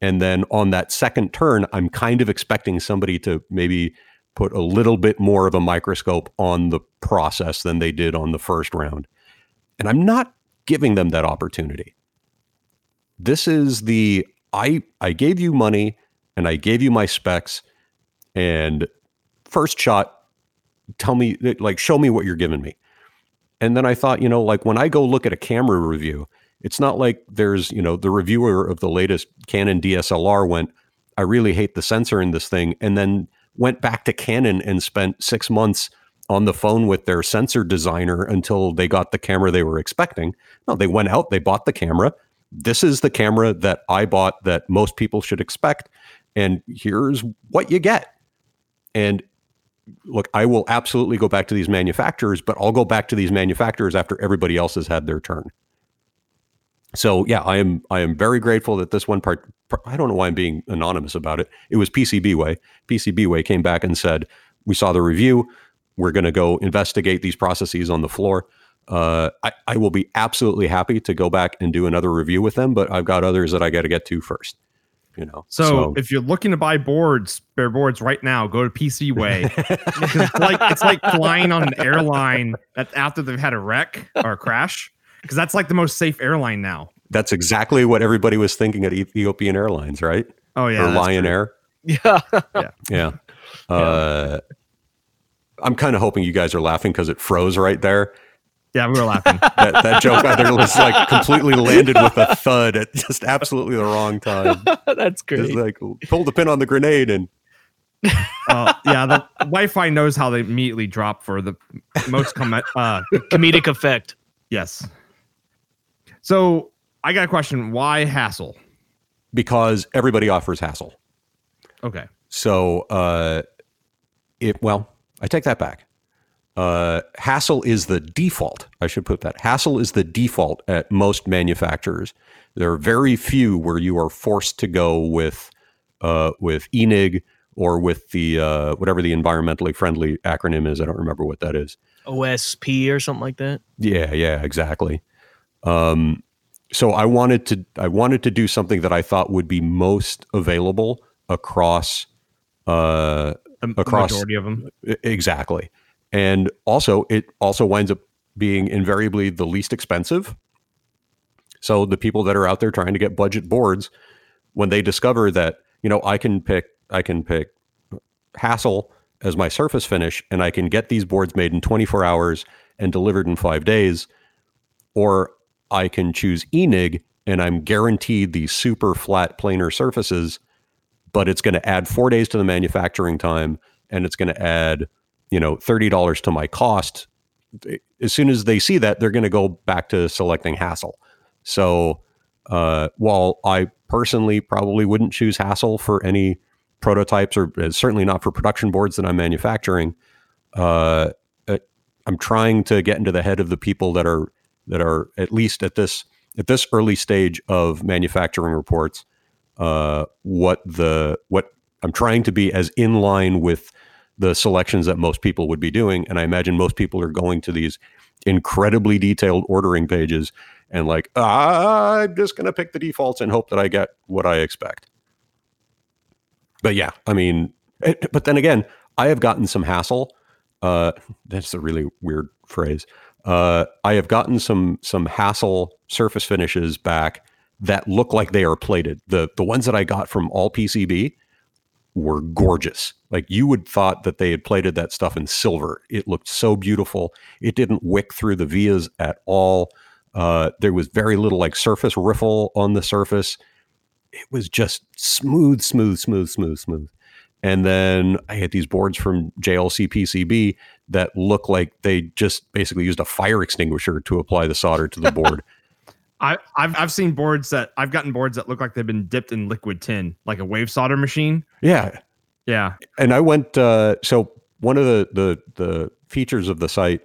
And then on that second turn, I'm kind of expecting somebody to maybe put a little bit more of a microscope on the process than they did on the first round, and I'm not giving them that opportunity. This is the, I I gave you money and I gave you my specs, and first shot, tell me, like, show me what you're giving me. And then I thought, you know, like when I go look at a camera review, it's not like there's, you know, the reviewer of the latest Canon D S L R went, I really hate the sensor in this thing, and then went back to Canon and spent six months on the phone with their sensor designer until they got the camera they were expecting. No, they went out, they bought the camera. This is the camera that I bought that most people should expect, and here's what you get. And look, I will absolutely go back to these manufacturers, but I'll go back to these manufacturers after everybody else has had their turn. So yeah, I am I am very grateful that this one part, I don't know why I'm being anonymous about it. It was PCBWay. PCBWay came back and said, we saw the review. We're going to go investigate these processes on the floor. Uh, I, I will be absolutely happy to go back and do another review with them, but I've got others that I got to get to first. You know. So, so if you're looking to buy boards, spare boards right now, go to PCBWay. It's like it's like flying on an airline that's after they've had a wreck or a crash, because that's like the most safe airline now. That's exactly what everybody was thinking at Ethiopian Airlines, right? Oh yeah, or Lion true. Air. Yeah, yeah, yeah. Uh, I'm kind of hoping you guys are laughing because it froze right there. Yeah, we were laughing. that, that joke either was like completely landed with a thud at just absolutely the wrong time. That's great. Just like pulled the pin on the grenade and. Uh, yeah, the Wi-Fi knows how they immediately drop for the most com- uh, comedic effect. Yes. So I got a question. Why H A S L? Because everybody offers H A S L. Okay. So uh, it well. I take that back. Uh, H A S L is the default. I should put that. H A S L is the default at most manufacturers. There are very few where you are forced to go with uh, with E N I G or with the uh, whatever the environmentally friendly acronym is. I don't remember what that is. O S P or something like that. Yeah, yeah, exactly. Um, so I wanted to I wanted to do something that I thought would be most available across. Uh, Across, majority of them. Exactly. And also, it also winds up being invariably the least expensive. So the people that are out there trying to get budget boards, when they discover that, you know, I can pick, I can pick H A S L as my surface finish, and I can get these boards made in twenty-four hours and delivered in five days, or I can choose E N I G and I'm guaranteed the super flat planar surfaces, but it's going to add four days to the manufacturing time, and it's going to add, you know, thirty dollars to my cost. As soon as they see that, they're going to go back to selecting H A S L. So uh, while I personally probably wouldn't choose H A S L for any prototypes, or certainly not for production boards that I'm manufacturing, uh, I'm trying to get into the head of the people that are that are at least at this at this early stage of Manufacturing Reports. Uh, what the what I'm trying to be as in line with the selections that most people would be doing, and I imagine most people are going to these incredibly detailed ordering pages and like, ah, I'm just going to pick the defaults and hope that I get what I expect. But yeah, I mean, it, but then again, I have gotten some hassle. Uh, that's a really weird phrase. Uh, I have gotten some some hassle surface finishes back that look like they are plated. The the ones that I got from All P C B were gorgeous. Like, you would thought that they had plated that stuff in silver. It looked so beautiful. It didn't wick through the vias at all. Uh, there was very little like surface riffle on the surface. It was just smooth, smooth, smooth, smooth, smooth. And then I had these boards from J L C P C B that look like they just basically used a fire extinguisher to apply the solder to the board. I, I've I've seen boards that I've gotten boards that look like they've been dipped in liquid tin, like a wave solder machine. Yeah, yeah. And I went. Uh, so one of the the the features of the site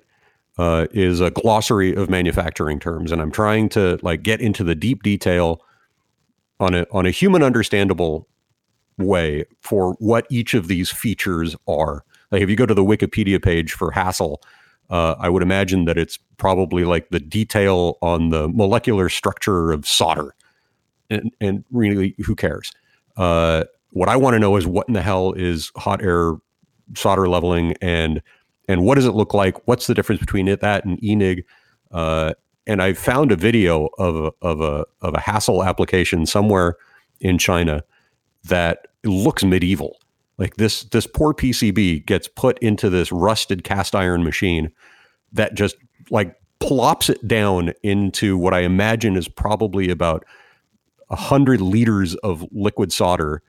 uh, is a glossary of manufacturing terms, and I'm trying to like get into the deep detail on a on a human understandable way for what each of these features are. Like, if you go to the Wikipedia page for H A S L. Uh, I would imagine that it's probably like the detail on the molecular structure of solder, and, and really, who cares? Uh, what I want to know is what in the hell is hot air solder leveling, and and what does it look like? What's the difference between it, that, and E N I G? Uh, and I found a video of a, of a of a H A S L application somewhere in China that looks medieval. Like, this this poor P C B gets put into this rusted cast iron machine that just like plops it down into what I imagine is probably about one hundred liters of liquid solder,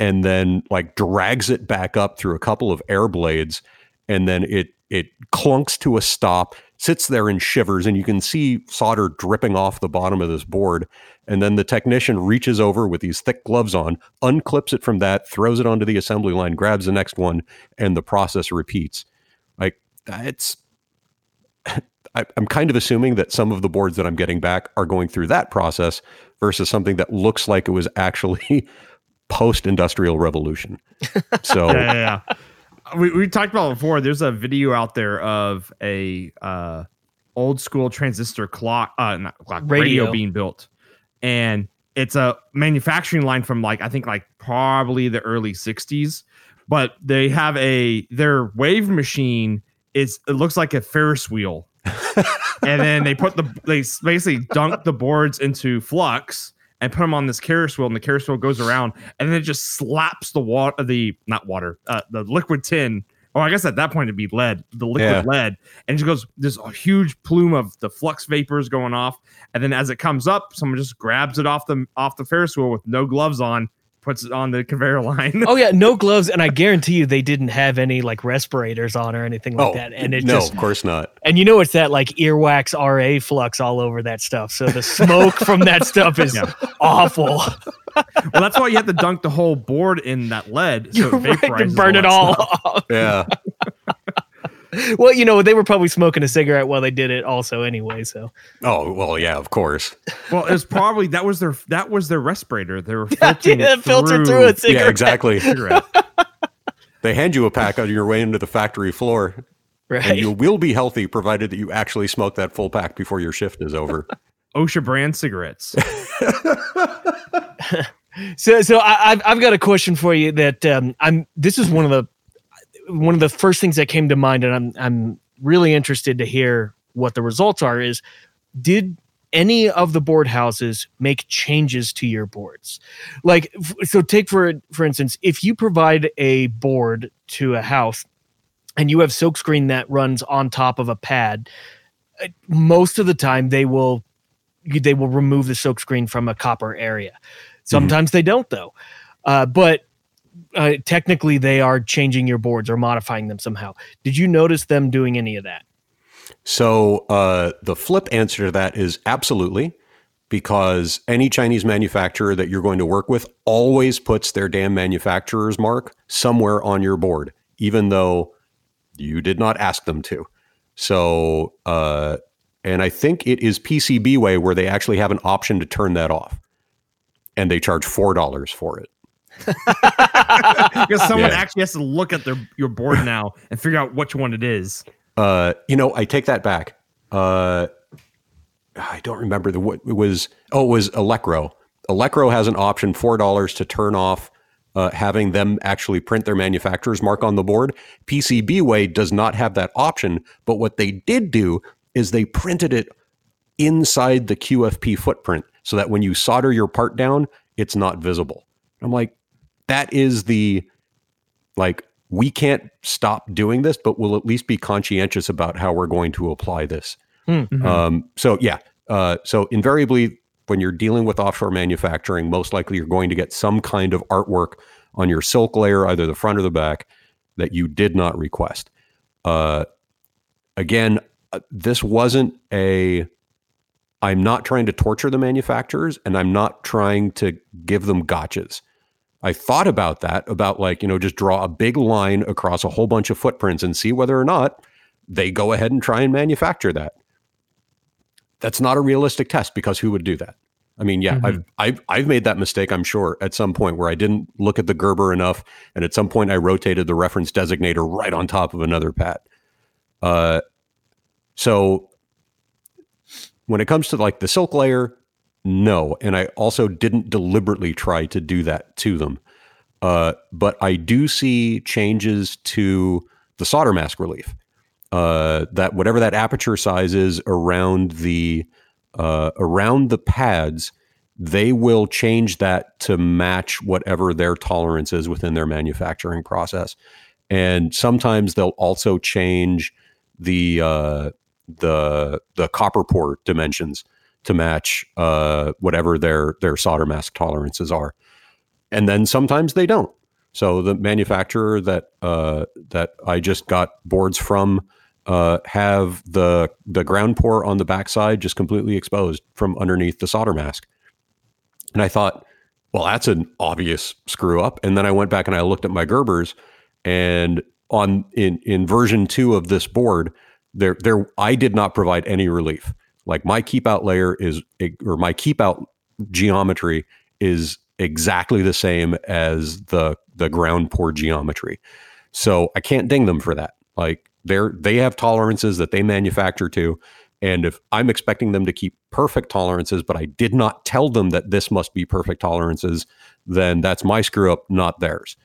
and then like drags it back up through a couple of air blades, and then it it clunks to a stop, sits there and shivers, and you can see solder dripping off the bottom of this board. And then the technician reaches over with these thick gloves on, unclips it from that, throws it onto the assembly line, grabs the next one, and the process repeats. Like, it's, I, I'm kind of assuming that some of the boards that I'm getting back are going through that process versus something that looks like it was actually post-industrial revolution. So yeah, yeah, yeah. We we talked about it before. There's a video out there of a uh, old school transistor clock, uh, not clock radio. radio being built, and it's a manufacturing line from like I think like probably the early sixties. But they have a their wave machine is it looks like a Ferris wheel, and then they put the they basically dunk the boards into flux and put them on this Ferris wheel, and the Ferris wheel goes around, and then it just slaps the water, the not water, uh, the liquid tin. Or I guess at that point it'd be lead, the liquid yeah. lead, and it just goes. There's a huge plume of the flux vapors going off, and then as it comes up, someone just grabs it off the off the Ferris wheel with no gloves on, puts it on the conveyor line. Oh yeah, no gloves, and I guarantee you they didn't have any like respirators on or anything like oh, that. And it no, just, of course not. And you know it's that like earwax R A flux all over that stuff. So the smoke from that stuff is yeah. awful. Well, that's why you have to dunk the whole board in that lead so You're it vaporizes. Right, to burn it all stuff. off. Yeah. Well, you know, they were probably smoking a cigarette while they did it also anyway, so. Oh, well, yeah, of course. Well, it was probably, that was their that was their respirator. They were filtering yeah, it through. Filtered through a cigarette. Yeah, exactly. Cigarette. They hand you a pack on your way into the factory floor. Right. And you will be healthy provided that you actually smoke that full pack before your shift is over. OSHA brand cigarettes. so so I, I've, I've got a question for you that um, I'm, this is one of the, one of the first things that came to mind, and I'm I'm really interested to hear what the results are, is did any of the board houses make changes to your boards? Like, so take for for instance, if you provide a board to a house and you have silk screen that runs on top of a pad, most of the time they will they will remove the silk screen from a copper area. Sometimes mm-hmm. they don't though. Uh, but Uh, technically they are changing your boards or modifying them somehow. Did you notice them doing any of that? So uh, the flip answer to that is absolutely, because any Chinese manufacturer that you're going to work with always puts their damn manufacturer's mark somewhere on your board, even though you did not ask them to. So, uh, and I think it is PCBWay where they actually have an option to turn that off, and they charge four dollars for it. Because someone yeah. actually has to look at their your board now and figure out which one it is. Uh, you know, I take that back. Uh, I don't remember the what it was. Oh, it was Elecro. Elecro has an option four dollars to turn off uh, having them actually print their manufacturer's mark on the board. PCBWay does not have that option, but what they did do is they printed it inside the Q F P footprint so that when you solder your part down, it's not visible. I'm like, that is the, like, we can't stop doing this, but we'll at least be conscientious about how we're going to apply this. Mm-hmm. Um, so yeah, uh, so invariably, when you're dealing with offshore manufacturing, most likely you're going to get some kind of artwork on your silk layer, either the front or the back, that you did not request. Uh, again, this wasn't a, I'm not trying to torture the manufacturers, and I'm not trying to give them gotchas. I thought about that, about like, you know, just draw a big line across a whole bunch of footprints and see whether or not they go ahead and try and manufacture that. That's not a realistic test, because who would do that? I mean, yeah, mm-hmm. I've, I've, I've made that mistake, I'm sure, at some point where I didn't look at the Gerber enough. And at some point I rotated the reference designator right on top of another pad. Uh, so when it comes to like the silk layer, no. And I also didn't deliberately try to do that to them. Uh, but I do see changes to the solder mask relief. Uh, that whatever that aperture size is around the uh, around the pads, they will change that to match whatever their tolerance is within their manufacturing process. And sometimes they'll also change the uh, the the copper pour dimensions to match uh, whatever their, their solder mask tolerances are. And then sometimes they don't. So the manufacturer that uh, that I just got boards from uh, have the the ground pour on the backside just completely exposed from underneath the solder mask. And I thought, well, that's an obvious screw up. And then I went back and I looked at my Gerbers, and on in, in version two of this board, there there I did not provide any relief. Like my keep out layer is, or my keep out geometry is exactly the same as the the ground pour geometry. So I can't ding them for that. Like they're they have tolerances that they manufacture to. And if I'm expecting them to keep perfect tolerances, but I did not tell them that this must be perfect tolerances, then that's my screw up, not theirs.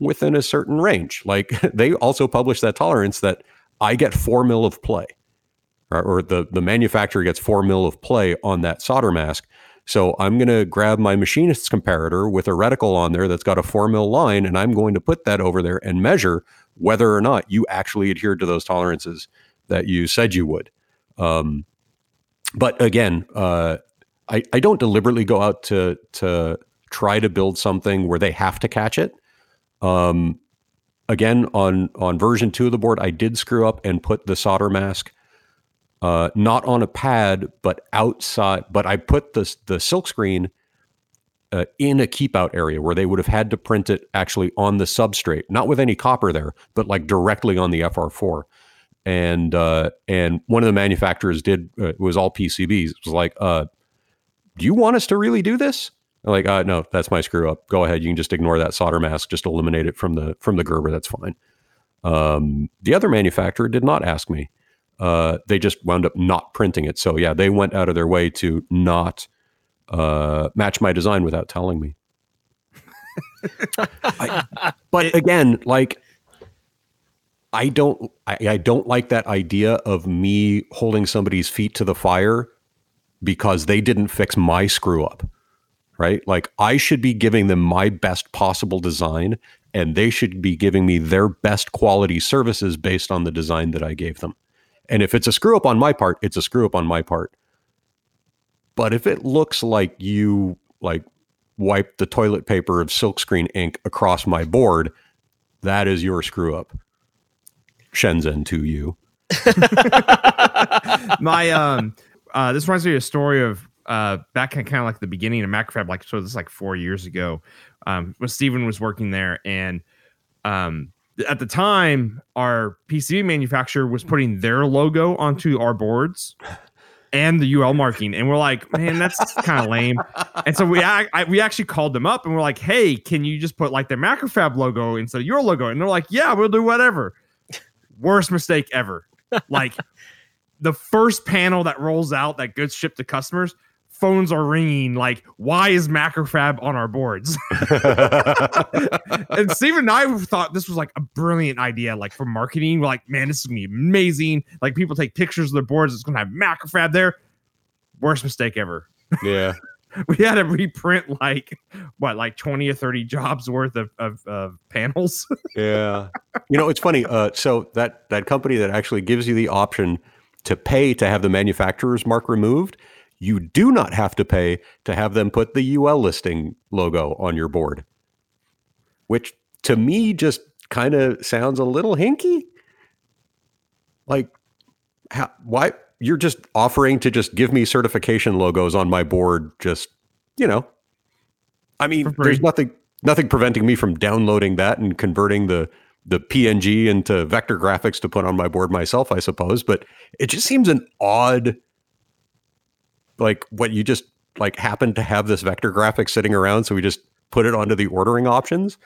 Within a certain range. Like they also publish that tolerance that I get four mil of play. Or, or the, the manufacturer gets four mil of play on that solder mask. So I'm going to grab my machinist's comparator with a reticle on there that's got a four mil line, and I'm going to put that over there and measure whether or not you actually adhered to those tolerances that you said you would. Um, but again, uh, I, I don't deliberately go out to to try to build something where they have to catch it. Um, again, on, on version two of the board, I did screw up and put the solder mask Uh, not on a pad, but outside. But I put the the silk screen uh, in a keep out area where they would have had to print it actually on the substrate, not with any copper there, but like directly on the F R four. And uh, and one of the manufacturers did uh, it was all P C Bs. It was like, uh, do you want us to really do this? I'm like, uh, no, that's my screw up. Go ahead, you can just ignore that solder mask, just eliminate it from the from the Gerber. That's fine. Um, the other manufacturer did not ask me. Uh, they just wound up not printing it. So yeah, they went out of their way to not uh, match my design without telling me. I, but again, like I don't, I, I don't like that idea of me holding somebody's feet to the fire because they didn't fix my screw up, right? Like I should be giving them my best possible design, and they should be giving me their best quality services based on the design that I gave them. And if it's a screw up on my part, it's a screw up on my part. But if it looks like you like wiped the toilet paper of silkscreen ink across my board, that is your screw up. Shenzhen to you. my um, uh, this reminds me of a story of uh, back in kind of like the beginning of MacroFab, like so this is like four years ago, um, when Stephen was working there, and um. At the time, our P C B manufacturer was putting their logo onto our boards and the U L marking. And we're like, man, that's kind of lame. And so we I, I, we actually called them up and we're like, hey, can you just put like the MacroFab logo instead of your logo? And they're like, yeah, we'll do whatever. Worst mistake ever. Like the first panel that rolls out that goods shipped to customers, phones are ringing. Like, why is MacroFab on our boards? And Stephen and I thought this was like a brilliant idea, like for marketing. We're like, man, this is gonna be amazing. Like, people take pictures of their boards. It's gonna have MacroFab there. Worst mistake ever. Yeah. We had to reprint like what, like twenty or thirty jobs worth of of, of panels. Yeah, you know, it's funny. Uh, so that that company that actually gives you the option to pay to have the manufacturer's mark removed, you do not have to pay to have them put the U L listing logo on your board, which to me just kind of sounds a little hinky. Like, how, why? You're just offering to just give me certification logos on my board. Just, you know, I mean, there's nothing, nothing preventing me from downloading that and converting the, the P N G into vector graphics to put on my board myself, I suppose. But it just seems an odd, like what you just like happened to have this vector graphic sitting around. So we just put it onto the ordering options.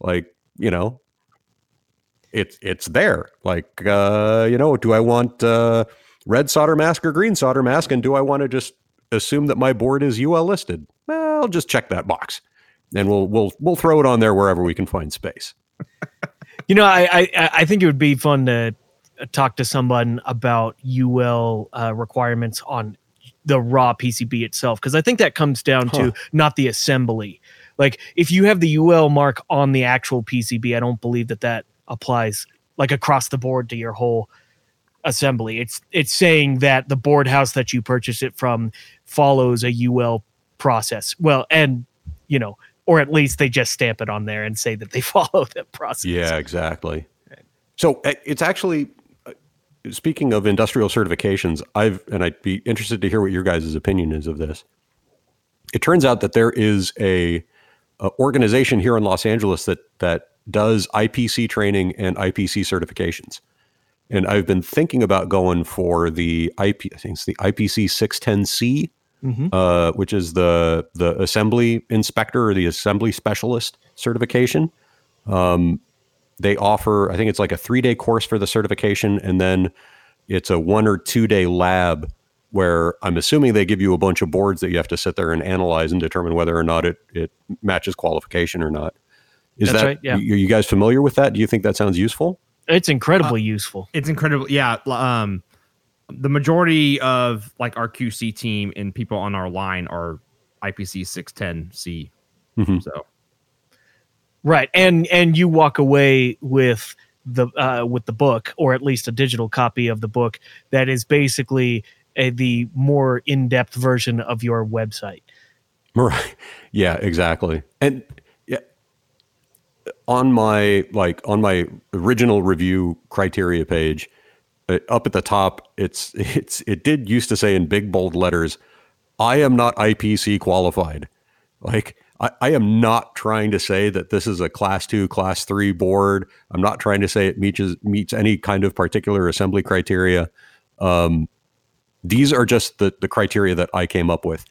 Like, you know, it's, it's there. Like, uh, you know, do I want, uh, red solder mask or green solder mask, and do I want to just assume that my board is U L listed? Well, I'll just check that box, and we'll we'll we'll throw it on there wherever we can find space. You know, I I, I think it would be fun to talk to someone about U L uh, requirements on the raw P C B itself, because I think that comes down huh. to not the assembly. Like, if you have the U L mark on the actual P C B, I don't believe that that applies like across the board to your whole assembly. It's it's saying that the board house that you purchase it from follows a U L process. Well, and you know, or at least they just stamp it on there and say that they follow that process. Yeah, exactly. So it's actually, speaking of industrial certifications, I've and I'd be interested to hear what your guys' opinion is of this. It turns out that there is a, a organization here in Los Angeles that that does I P C training and I P C certifications. And I've been thinking about going for the I P, I think it's the I P C six ten C, mm-hmm. uh, which is the the assembly inspector or the assembly specialist certification. Um, they offer, I think it's like a three day course for the certification, and then it's a one or two day lab where I'm assuming they give you a bunch of boards that you have to sit there and analyze and determine whether or not it it matches qualification or not. Is That's that right, yeah. Are you guys familiar with that? Do you think that sounds useful? It's incredibly uh, useful. It's incredible. Yeah. Um, the majority of like our Q C team and people on our line are I P C six ten C. Mm-hmm. So, right. And, and you walk away with the, uh, with the book, or at least a digital copy of the book that is basically a, the more in-depth version of your website. Right. Yeah, exactly. And, on my like on my original review criteria page, uh, up at the top, it's it's it did used to say in big bold letters, I am not I P C qualified. Like I, I am not trying to say that this is a class two, class three board. I'm not trying to say it meets meets any kind of particular assembly criteria. Um, these are just the the criteria that I came up with.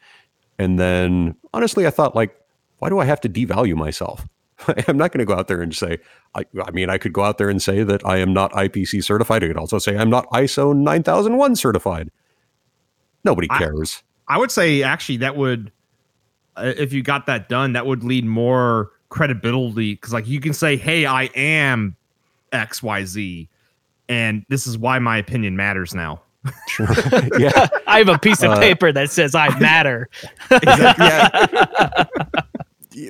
And then honestly, I thought, like, why do I have to devalue myself? I'm not going to go out there and say, I, I mean, I could go out there and say that I am not I P C certified. I could also say I'm not I S O nine thousand one certified. Nobody cares. I, I would say actually that would, uh, if you got that done, that would lead more credibility. Cause like you can say, hey, I am X Y Z, and this is why my opinion matters now. Sure. Yeah. I have a piece of paper uh, that says I matter. Exactly, yeah.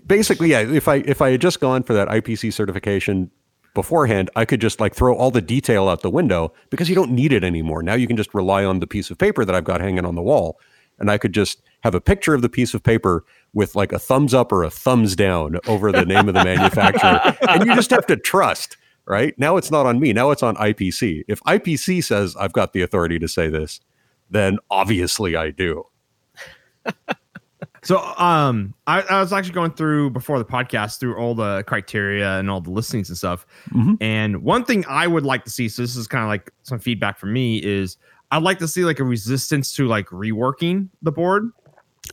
Basically, yeah, if I if I had just gone for that I P C certification beforehand, I could just like throw all the detail out the window, because you don't need it anymore. Now you can just rely on the piece of paper that I've got hanging on the wall. And I could just have a picture of the piece of paper with like a thumbs up or a thumbs down over the name of the manufacturer. And you just have to trust, right? Now it's not on me. Now it's on I P C. If I P C says I've got the authority to say this, then obviously I do. So um, I, I was actually going through before the podcast through all the criteria and all the listings and stuff. Mm-hmm. And one thing I would like to see, so this is kind of like some feedback from me, is I'd like to see like a resistance to like reworking the board.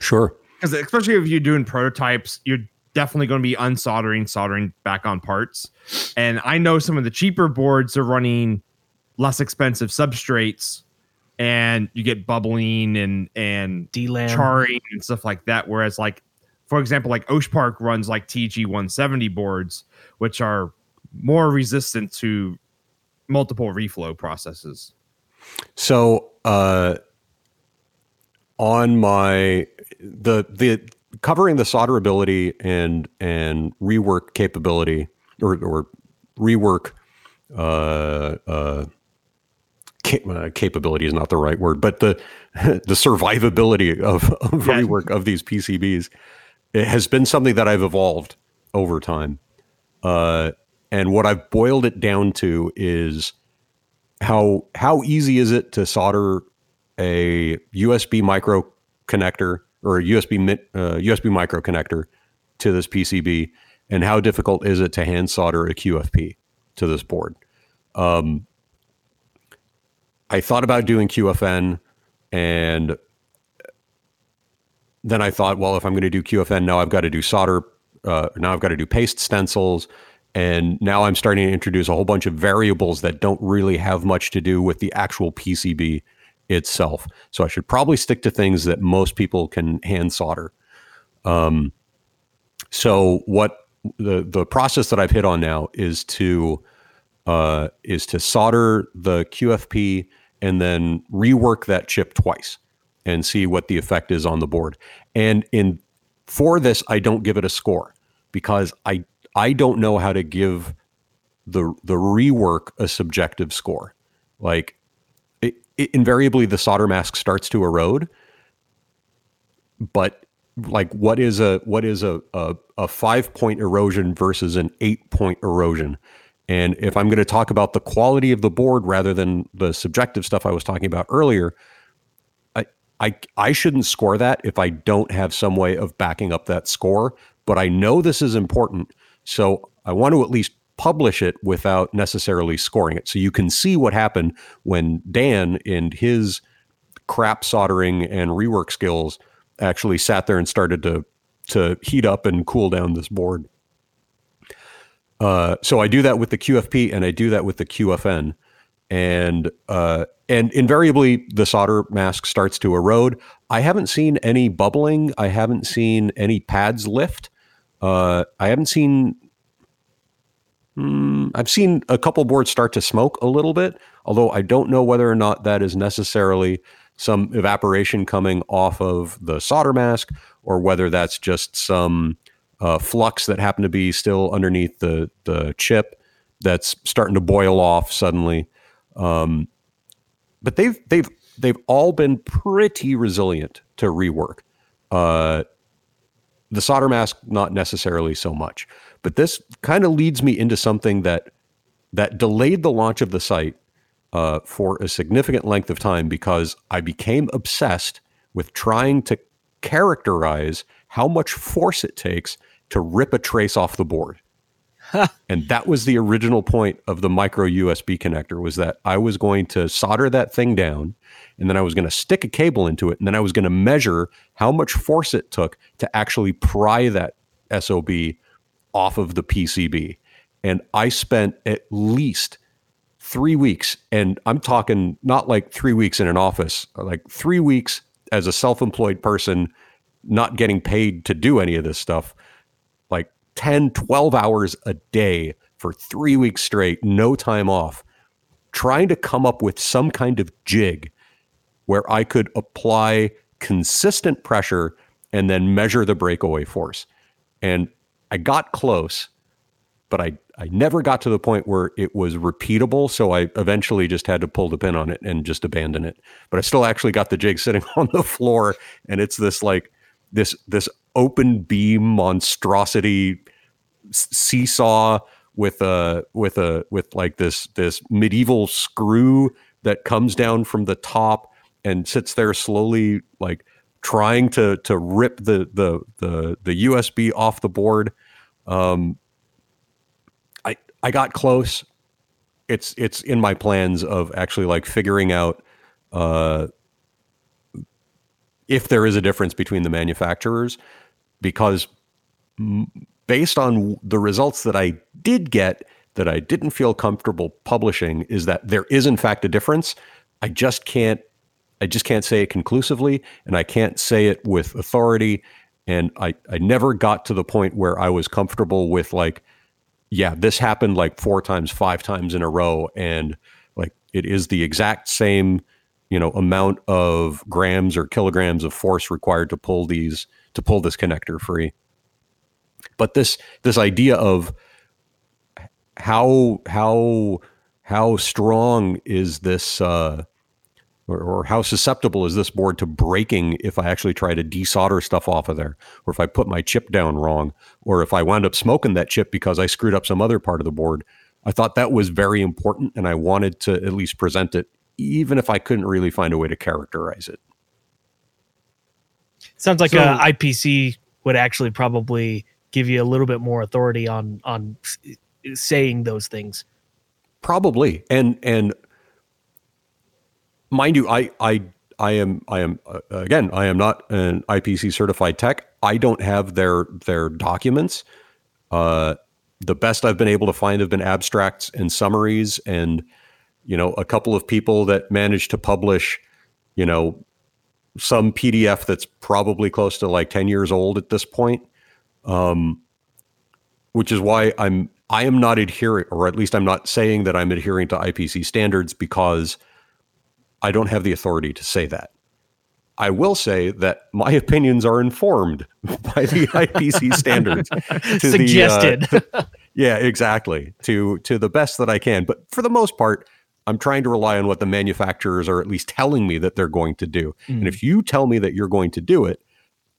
Sure. Because especially if you're doing prototypes, you're definitely going to be unsoldering, soldering back on parts. And I know some of the cheaper boards are running less expensive substrates and you get bubbling and and D LAN charring and stuff like that. Whereas, like, for example, like O S H Park runs like T G one seventy boards, which are more resistant to multiple reflow processes. So uh, on my the the covering the solderability and and rework capability or or rework uh, uh, cap- uh, capability is not the right word, but the the survivability of, of yeah. rework of these P C Bs, it has been something that I've evolved over time. Uh, and what I've boiled it down to is how how easy is it to solder a U S B micro connector or a U S B uh, U S B micro connector to this P C B, and how difficult is it to hand solder a Q F P to this board? Um, I thought about doing Q F N, and then I thought, well, if I'm going to do Q F N, now I've got to do solder. Uh, now I've got to do paste stencils. And now I'm starting to introduce a whole bunch of variables that don't really have much to do with the actual P C B itself. So I should probably stick to things that most people can hand solder. Um, so what the the process that I've hit on now is to uh, is to solder the Q F P and then rework that chip twice and see what the effect is on the board. And in for this, I don't give it a score because I I don't know how to give the the rework a subjective score. Like, it, it, invariably, the solder mask starts to erode. But like, what is a what is a a, a five point erosion versus an eight point erosion? And if I'm going to talk about the quality of the board rather than the subjective stuff I was talking about earlier, I I I shouldn't score that if I don't have some way of backing up that score. But I know this is important. So I want to at least publish it without necessarily scoring it. So you can see what happened when Dan and his crap soldering and rework skills actually sat there and started to, to heat up and cool down this board. Uh, so I do that with the Q F P and I do that with the Q F N. And uh, and invariably, the solder mask starts to erode. I haven't seen any bubbling. I haven't seen any pads lift. Uh, I haven't seen, mm, I've seen a couple boards start to smoke a little bit, although I don't know whether or not that is necessarily some evaporation coming off of the solder mask or whether that's just some uh, flux that happened to be still underneath the, the chip that's starting to boil off suddenly. Um, but they've, they've, they've all been pretty resilient to rework. Uh, The solder mask, not necessarily so much. But this kind of leads me into something that that delayed the launch of the site uh, for a significant length of time because I became obsessed with trying to characterize how much force it takes to rip a trace off the board. And that was the original point of the micro U S B connector, was that I was going to solder that thing down and then I was going to stick a cable into it. And then I was going to measure how much force it took to actually pry that S O B off of the P C B. And I spent at least three weeks. And I'm talking not like three weeks in an office, like three weeks as a self-employed person, not getting paid to do any of this stuff. ten, twelve hours a day for three weeks straight, no time off, trying to come up with some kind of jig where I could apply consistent pressure and then measure the breakaway force. And I got close, but I, I never got to the point where it was repeatable. So I eventually just had to pull the pin on it and just abandon it. But I still actually got the jig sitting on the floor, and it's this like this, this open beam monstrosity seesaw with a with a with like this this medieval screw that comes down from the top and sits there slowly, like trying to to rip the the the, the U S B off the board. Um, I I got close. It's it's in my plans of actually like figuring out uh, if there is a difference between the manufacturers, because based on the results that I did get that I didn't feel comfortable publishing is that there is in fact a difference. I just can't I just can't say it conclusively, and I can't say it with authority. And I, I never got to the point where I was comfortable with like, yeah, this happened like four times, five times in a row. And like, it is the exact same, you know, amount of grams or kilograms of force required to pull these, to pull this connector free. But this, this idea of how, how, how strong is this, uh, or how susceptible is this board to breaking if I actually try to desolder stuff off of there, or if I put my chip down wrong, or if I wound up smoking that chip because I screwed up some other part of the board. I thought that was very important, and I wanted to at least present it, even if I couldn't really find a way to characterize it. Sounds like so, a I P C would actually probably give you a little bit more authority on on saying those things. Probably, and and. Mind you, I, I, I am, I am uh, again, I am not an I P C certified tech. I don't have their their documents. Uh, the best I've been able to find have been abstracts and summaries, and you know, a couple of people that managed to publish, you know, some P D F that's probably close to like ten years old at this point. Um, which is why I'm I am not adhering, or at least I'm not saying that I'm adhering to I P C standards, because I don't have the authority to say that. I will say that my opinions are informed by the I P C standards. To Suggested. The, uh, yeah, exactly. To to the best that I can. But for the most part, I'm trying to rely on what the manufacturers are at least telling me that they're going to do. Mm. And if you tell me that you're going to do it,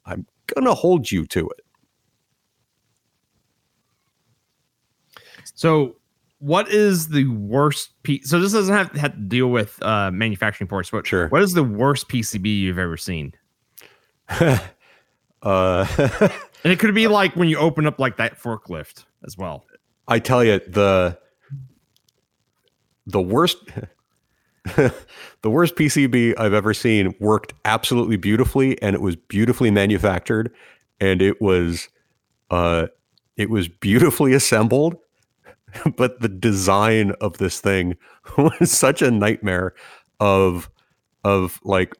I'm going to hold you to it. So... what is the worst P C B? So this doesn't have, have to deal with uh, manufacturing parts, but sure. What is the worst P C B you've ever seen? uh, and it could be like when you open up like that forklift as well. I tell you, the the worst the worst P C B I've ever seen worked absolutely beautifully, and it was beautifully manufactured, and it was uh, it was beautifully assembled. But the design of this thing was such a nightmare of, of like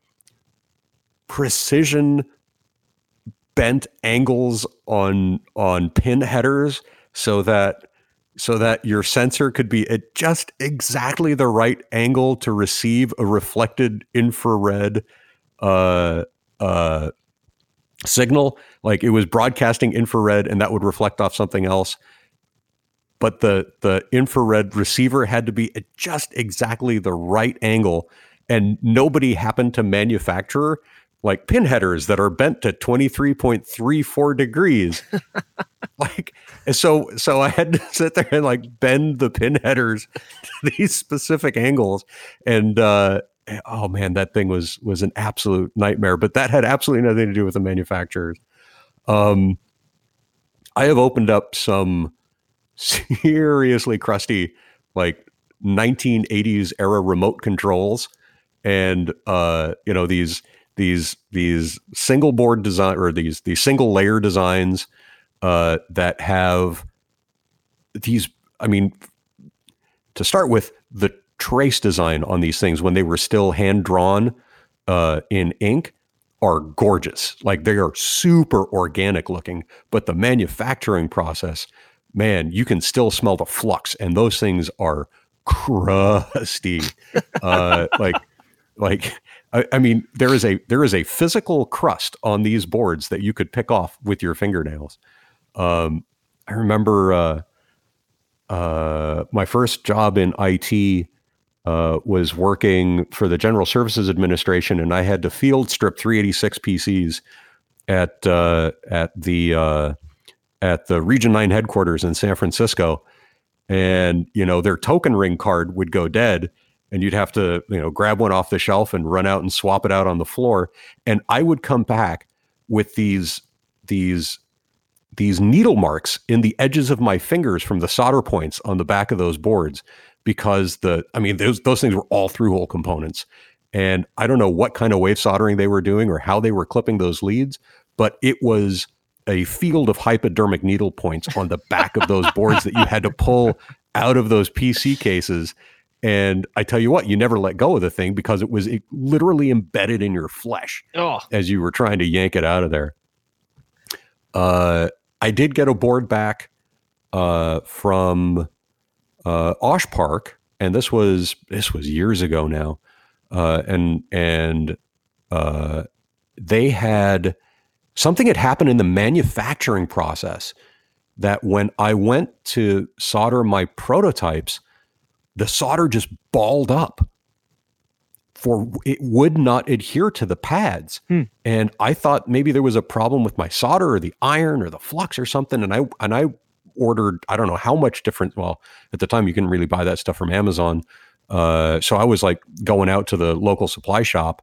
precision bent angles on, on pin headers so that, so that your sensor could be at just exactly the right angle to receive a reflected infrared, uh, uh, signal. Like it was broadcasting infrared, and that would reflect off something else. But the the infrared receiver had to be at just exactly the right angle, and nobody happened to manufacture like pin headers that are bent to twenty-three point three four degrees. Like, so so I had to sit there and like bend the pin headers to these specific angles, and uh, oh man, that thing was was an absolute nightmare. But that had absolutely nothing to do with the manufacturers. Um, I have opened up some seriously crusty, like nineteen eighties era remote controls, and uh, you know, these these these single board design, or these these single layer designs uh, that have these. I mean, to start with, the trace design on these things when they were still hand drawn uh, in ink are gorgeous. Like they are super organic looking, but the manufacturing process, man, you can still smell the flux, and those things are crusty. uh, like, like, I, I mean, there is a, there is a physical crust on these boards that you could pick off with your fingernails. Um, I remember, uh, uh, my first job in I T, uh, was working for the General Services Administration, and I had to field strip three eighty-six P Cs at, uh, at the, uh, at the Region nine headquarters in San Francisco. And, you know, their token ring card would go dead, and you'd have to, you know, grab one off the shelf and run out and swap it out on the floor. And I would come back with these, these, these needle marks in the edges of my fingers from the solder points on the back of those boards, because the, I mean, those, those things were all through hole components. And I don't know what kind of wave soldering they were doing or how they were clipping those leads, but it was a field of hypodermic needle points on the back of those boards that you had to pull out of those P C cases. And I tell you what, you never let go of the thing because it was it literally embedded in your flesh oh. as you were trying to yank it out of there. Uh, I did get a board back uh, from uh, O S H Park, and this was this was years ago now, uh, and and uh, they had something had happened in the manufacturing process that when I went to solder my prototypes, the solder just balled up, for it would not adhere to the pads. Hmm. And I thought maybe there was a problem with my solder or the iron or the flux or something. And I, and I ordered, I don't know how much different. Well, at the time you couldn't really buy that stuff from Amazon. Uh, so I was like going out to the local supply shop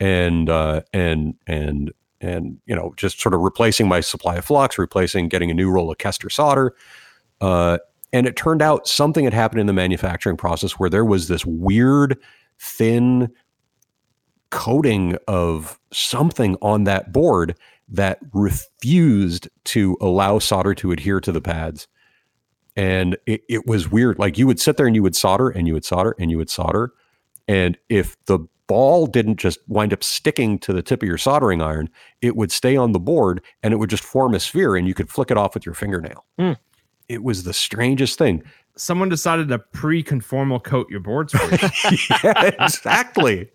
and, uh, and, and, and, you know, just sort of replacing my supply of flux, replacing, getting a new roll of Kester solder, uh, and it turned out something had happened in the manufacturing process where there was this weird, thin coating of something on that board that refused to allow solder to adhere to the pads. And it, it was weird. Like you would sit there and you would solder and you would solder and you would solder. And if the ball didn't just wind up sticking to the tip of your soldering iron, it would stay on the board and it would just form a sphere and you could flick it off with your fingernail. Mm. It was the strangest thing. Someone decided to pre-conformal coat your boards for you. Yeah, exactly.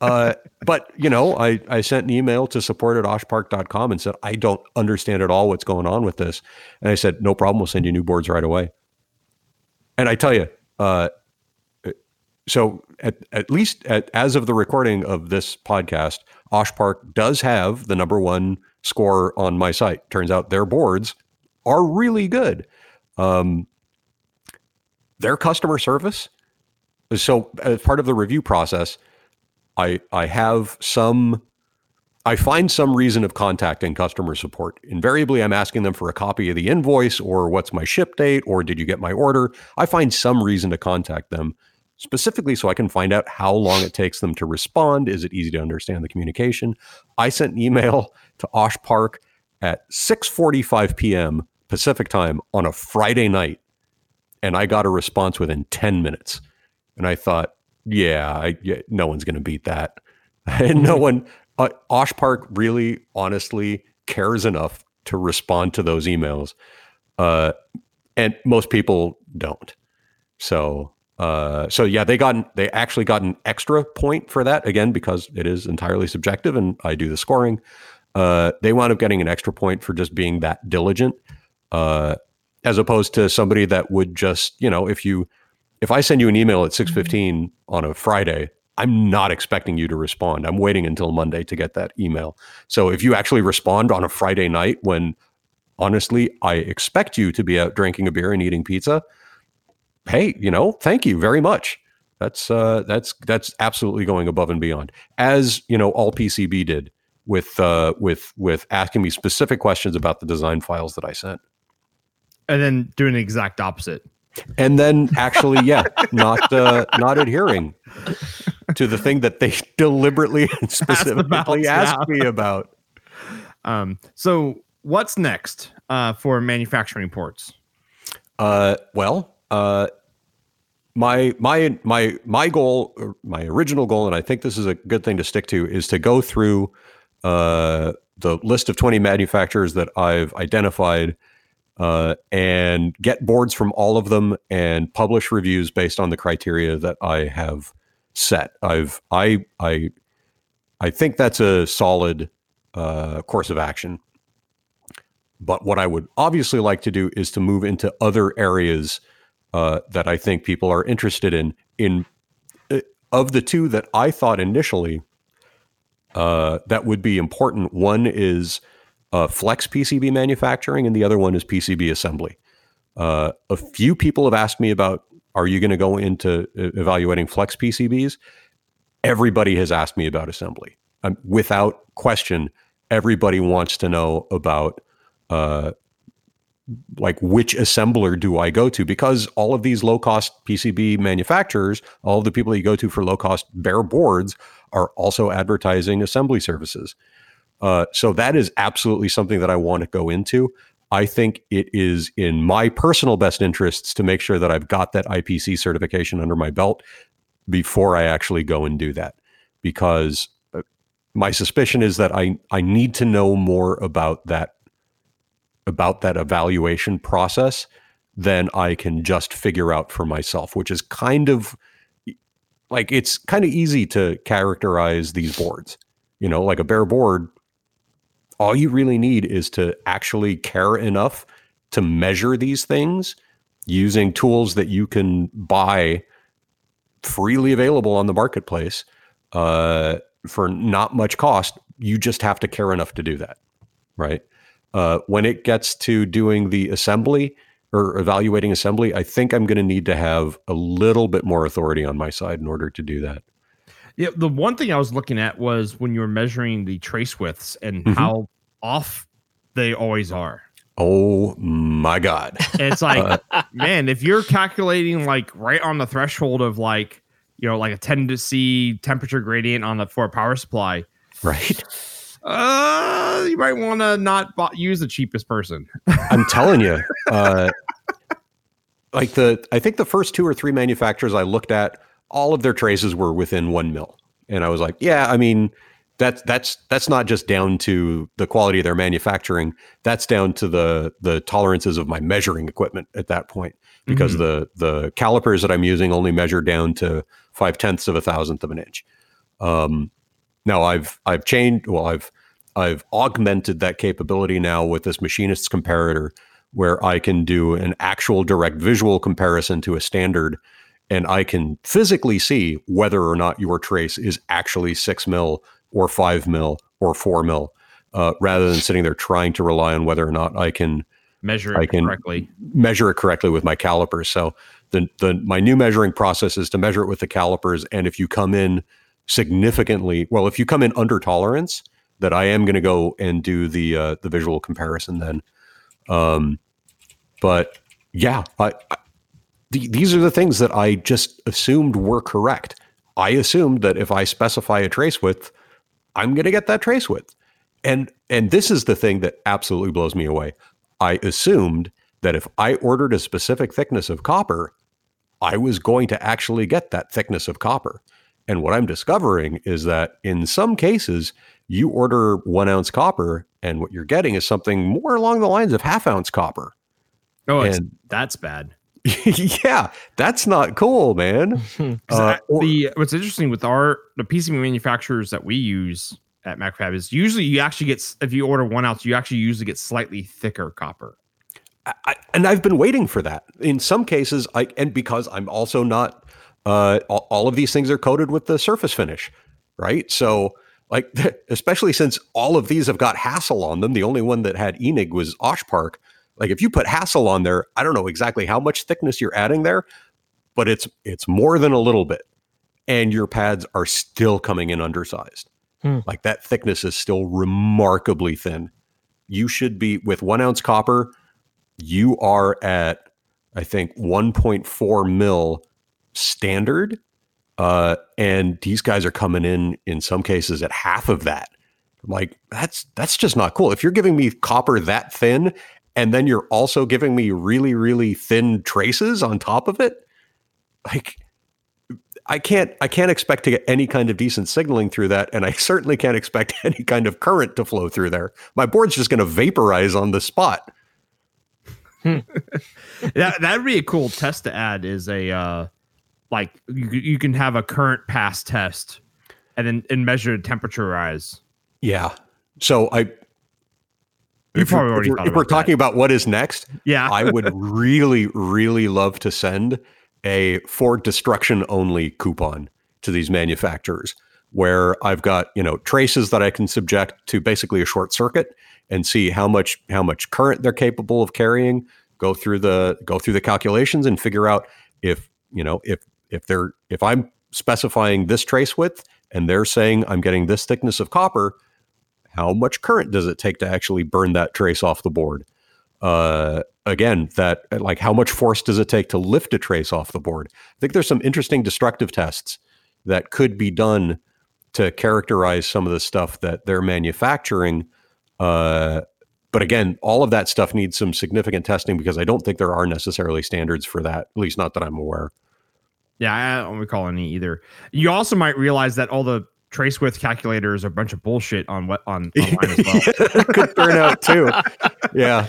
uh, but, you know, I, I sent an email to support at oshpark dot com and said, I don't understand at all what's going on with this. And I said, no problem. We'll send you new boards right away. And I tell you, uh, so at, at least at, as of the recording of this podcast, O S H Park does have the number one score on my site. Turns out their boards are really good. Um, their customer service. So as part of the review process, I I have some, I find some reason of contacting customer support. Invariably, I'm asking them for a copy of the invoice or what's my ship date or did you get my order? I find some reason to contact them specifically so I can find out how long it takes them to respond. Is it easy to understand the communication? I sent an email to O S H Park at six forty-five p.m. Pacific time on a Friday night, and I got a response within ten minutes. And I thought, yeah, I, yeah no one's going to beat that. And no one, uh, O S H Park really honestly cares enough to respond to those emails. Uh, and most people don't. So, uh, so yeah, they got, they actually got an extra point for that again, because it is entirely subjective and I do the scoring. Uh, they wound up getting an extra point for just being that diligent, uh, as opposed to somebody that would just, you know, if you, if I send you an email at six fifteen on a Friday, I'm not expecting you to respond. I'm waiting until Monday to get that email. So if you actually respond on a Friday night, when honestly, I expect you to be out drinking a beer and eating pizza, hey, you know, thank you very much. That's, uh, that's, that's absolutely going above and beyond, as you know, All P C B did. With uh, with with asking me specific questions about the design files that I sent, and then doing the exact opposite, and then actually, yeah, not uh, not adhering to the thing that they deliberately and specifically asked now. me about. Um, so what's next uh, for manufacturing reports? Uh, well, uh, my my my my goal, my original goal, and I think this is a good thing to stick to, is to go through Uh, the list of twenty manufacturers that I've identified uh, and get boards from all of them and publish reviews based on the criteria that I have set. I've, I, I, I think that's a solid uh, course of action, but what I would obviously like to do is to move into other areas uh, that I think people are interested in, in uh, of the two that I thought initially Uh, that would be important. One is uh, flex P C B manufacturing, and the other one is P C B assembly. Uh, a few people have asked me about, are you going to go into evaluating flex P C Bs? Everybody has asked me about assembly. Um, without question, everybody wants to know about uh, like which assembler do I go to, because all of these low-cost P C B manufacturers, all of the people that you go to for low-cost bare boards are also advertising assembly services. Uh, so that is absolutely something that I want to go into. I think it is in my personal best interests to make sure that I've got that I P C certification under my belt before I actually go and do that, because my suspicion is that I, I need to know more about that about that evaluation process than I can just figure out for myself, which is kind of like, it's kind of easy to characterize these boards, you know, like a bare board. All you really need is to actually care enough to measure these things using tools that you can buy freely available on the marketplace uh, for not much cost. You just have to care enough to do that, right? Uh, when it gets to doing the assembly or evaluating assembly, I think I'm going to need to have a little bit more authority on my side in order to do that. Yeah, the one thing I was looking at was when you were measuring the trace widths and mm-hmm. how off they always are. Oh my God. It's like, man, if you're calculating like right on the threshold of like, you know, like a ten to C temperature gradient on the for a power supply. Right. Uh, you might want to not use the cheapest person. I'm telling you. Uh, like the, I think the first two or three manufacturers I looked at, all of their traces were within one mil. And I was like, yeah, I mean, that's, that's, that's not just down to the quality of their manufacturing. That's down to the, the tolerances of my measuring equipment at that point, because mm-hmm. the, the calipers that I'm using only measure down to five tenths of a thousandth of an inch. Um, now I've, I've changed, well, I've, I've augmented that capability now with this machinist's comparator, where I can do an actual direct visual comparison to a standard, and I can physically see whether or not your trace is actually six mil or five mil or four mil, uh, rather than sitting there trying to rely on whether or not I can measure it I can correctly. Measure it correctly with my calipers. So the the my new measuring process is to measure it with the calipers. And if you come in significantly, well, if you come in under tolerance, that I am going to go and do the uh, the visual comparison then. Um, but yeah, I. I These are the things that I just assumed were correct. I assumed that if I specify a trace width, I'm going to get that trace width. And and this is the thing that absolutely blows me away. I assumed that if I ordered a specific thickness of copper, I was going to actually get that thickness of copper. And what I'm discovering is that in some cases, you order one ounce copper, and what you're getting is something more along the lines of half ounce copper. Oh, it's, and, that's bad. Yeah, that's not cool, man. uh, the, what's interesting with our the P C B manufacturers that we use at MacroFab is usually you actually get, if you order one ounce, you actually usually get slightly thicker copper. I, and I've been waiting for that. In some cases, I and because I'm also not, uh, all, all of these things are coated with the surface finish, right? So like, especially since all of these have got H A S L on them, the only one that had E N I G was O S H Park. Like if you put H A S L on there, I don't know exactly how much thickness you're adding there, but it's it's more than a little bit. And your pads are still coming in undersized. Hmm. Like that thickness is still remarkably thin. You should be, with one ounce copper, you are at, I think, one point four mil standard. Uh, and these guys are coming in, in some cases, at half of that. Like that's that's just not cool. If you're giving me copper that thin, and then you're also giving me really, really thin traces on top of it. Like, I can't, I can't expect to get any kind of decent signaling through that, and I certainly can't expect any kind of current to flow through there. My board's just going to vaporize on the spot. Hmm. that that'd be a cool test to add. Is a uh, like you, you can have a current pass test, and then and measure temperature rise. Yeah. So I. If, probably already if, if we're talking that. about what is next, yeah. I would really, really love to send a for destruction only coupon to these manufacturers where I've got, you know, traces that I can subject to basically a short circuit and see how much how much current they're capable of carrying, go through the go through the calculations and figure out if, you know, if if they're if I'm specifying this trace width and they're saying I'm getting this thickness of copper, how much current does it take to actually burn that trace off the board? Uh, again, that like how much force does it take to lift a trace off the board? I think there's some interesting destructive tests that could be done to characterize some of the stuff that they're manufacturing. Uh, But again, all of that stuff needs some significant testing because I don't think there are necessarily standards for that, at least not that I'm aware. Yeah, I don't recall any either. You also might realize that all the trace width calculators are a bunch of bullshit on what on online as well. Yeah, could turn out too. Yeah,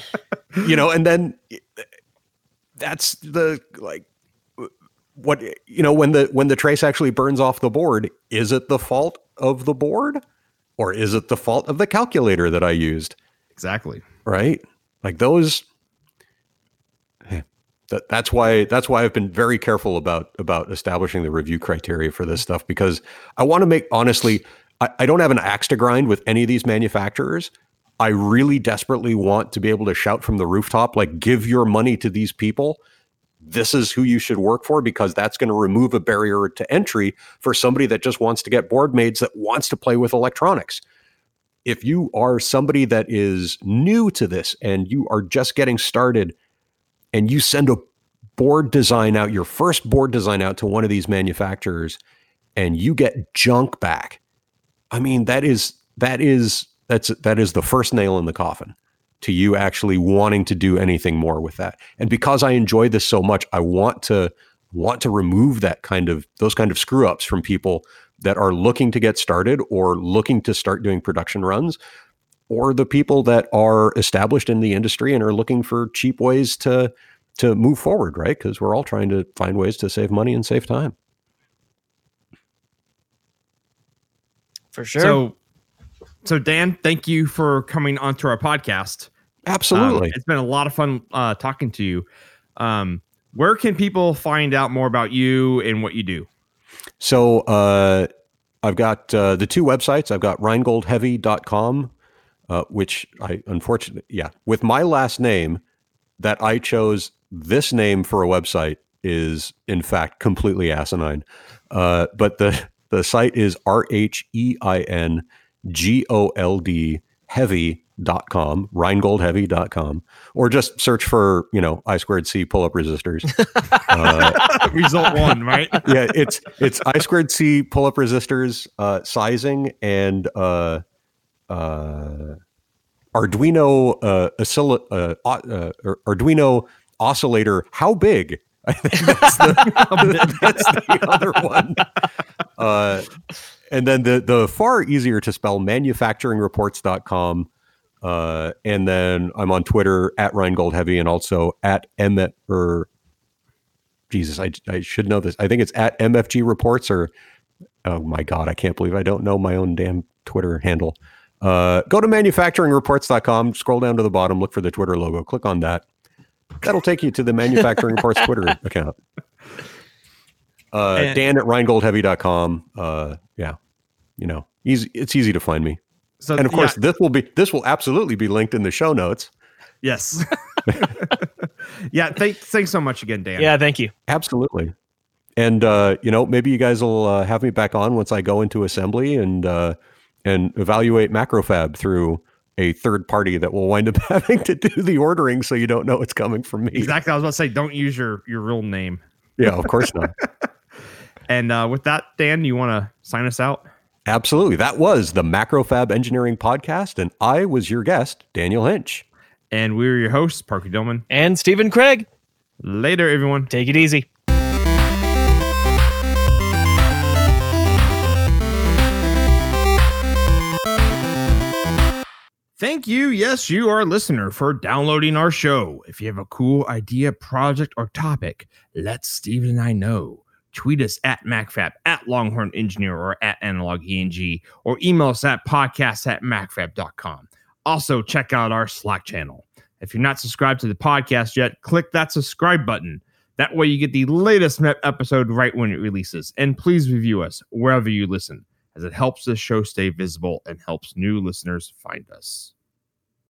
you know, and then that's the like what you know when the when the trace actually burns off the board, is it the fault of the board or is it the fault of the calculator that I used? Exactly. Right. Like those. That, that's why that's why I've been very careful about about establishing the review criteria for this stuff, because I want to make, honestly, I, I don't have an axe to grind with any of these manufacturers. I really desperately want to be able to shout from the rooftop, like, give your money to these people. This is who you should work for, because that's going to remove a barrier to entry for somebody that just wants to get board mades, that wants to play with electronics. If you are somebody that is new to this and you are just getting started, and you send a board design out, your first board design out to one of these manufacturers, and you get junk back, I mean, that is that is that's that is the first nail in the coffin to you actually wanting to do anything more with that. And because I enjoy this so much, I want to want to remove that kind of those kind of screw ups from people that are looking to get started or looking to start doing production runs, or the people that are established in the industry and are looking for cheap ways to to move forward, right? Because we're all trying to find ways to save money and save time. For sure. So, so Dan, thank you for coming onto our podcast. Absolutely. Um, it's been a lot of fun uh, talking to you. Um, where can people find out more about you and what you do? So uh, I've got uh, the two websites. I've got Rheingold Heavy dot com. Uh, which I unfortunately, yeah, with my last name that I chose this name for a website is in fact completely asinine. Uh, but the, the site is R H E I N G O L D heavy dot com, Rheingold Heavy dot com, or just search for, you know, I squared C pull-up resistors. Uh, Result one, right? Yeah, it's it's I squared C pull-up resistors, uh, sizing, and uh Uh, Arduino uh, oscilla- uh, uh, Arduino oscillator. How big? I think that's the, that's the other one. Uh, and then the the far easier to spell manufacturing reports dot com. Uh, and then I'm on Twitter at RheingoldHeavy and also at M. Or Jesus, I I should know this. I think it's at M F G Reports. Or oh my God, I can't believe I don't know my own damn Twitter handle. Uh, go to manufacturing reports dot com, scroll down to the bottom, look for the Twitter logo, click on that. That'll take you to the Manufacturing Reports Twitter account. Uh, Dan at Rheingold Heavy dot com. Uh, yeah, you know, easy, it's easy to find me. So, and of course, yeah. this will be, this will absolutely be linked in the show notes. Yes. Yeah. Thanks. Thanks so much again, Dan. Yeah. Thank you. Absolutely. And, uh, you know, maybe you guys will uh, have me back on once I go into assembly and, uh, and evaluate MacroFab through a third party that will wind up having to do the ordering, so you don't know it's coming from me. Exactly. I was about to say, don't use your, your real name. Yeah, of course not. And uh, with that, Dan, you want to sign us out? Absolutely. That was the MacroFab Engineering Podcast, and I was your guest, Daniel Hienzsch. And we were your hosts, Parker Dolman. And Stephen Craig. Later, everyone. Take it easy. Thank you, yes, you are a listener, for downloading our show. If you have a cool idea, project, or topic, let Steven and I know. Tweet us at MacFab, at Longhorn Engineer, or at Analog E N G, or email us at podcast at MacFab dot com. Also, check out our Slack channel. If you're not subscribed to the podcast yet, click that subscribe button. That way you get the latest episode right when it releases. And please review us wherever you listen, as it helps this show stay visible and helps new listeners find us.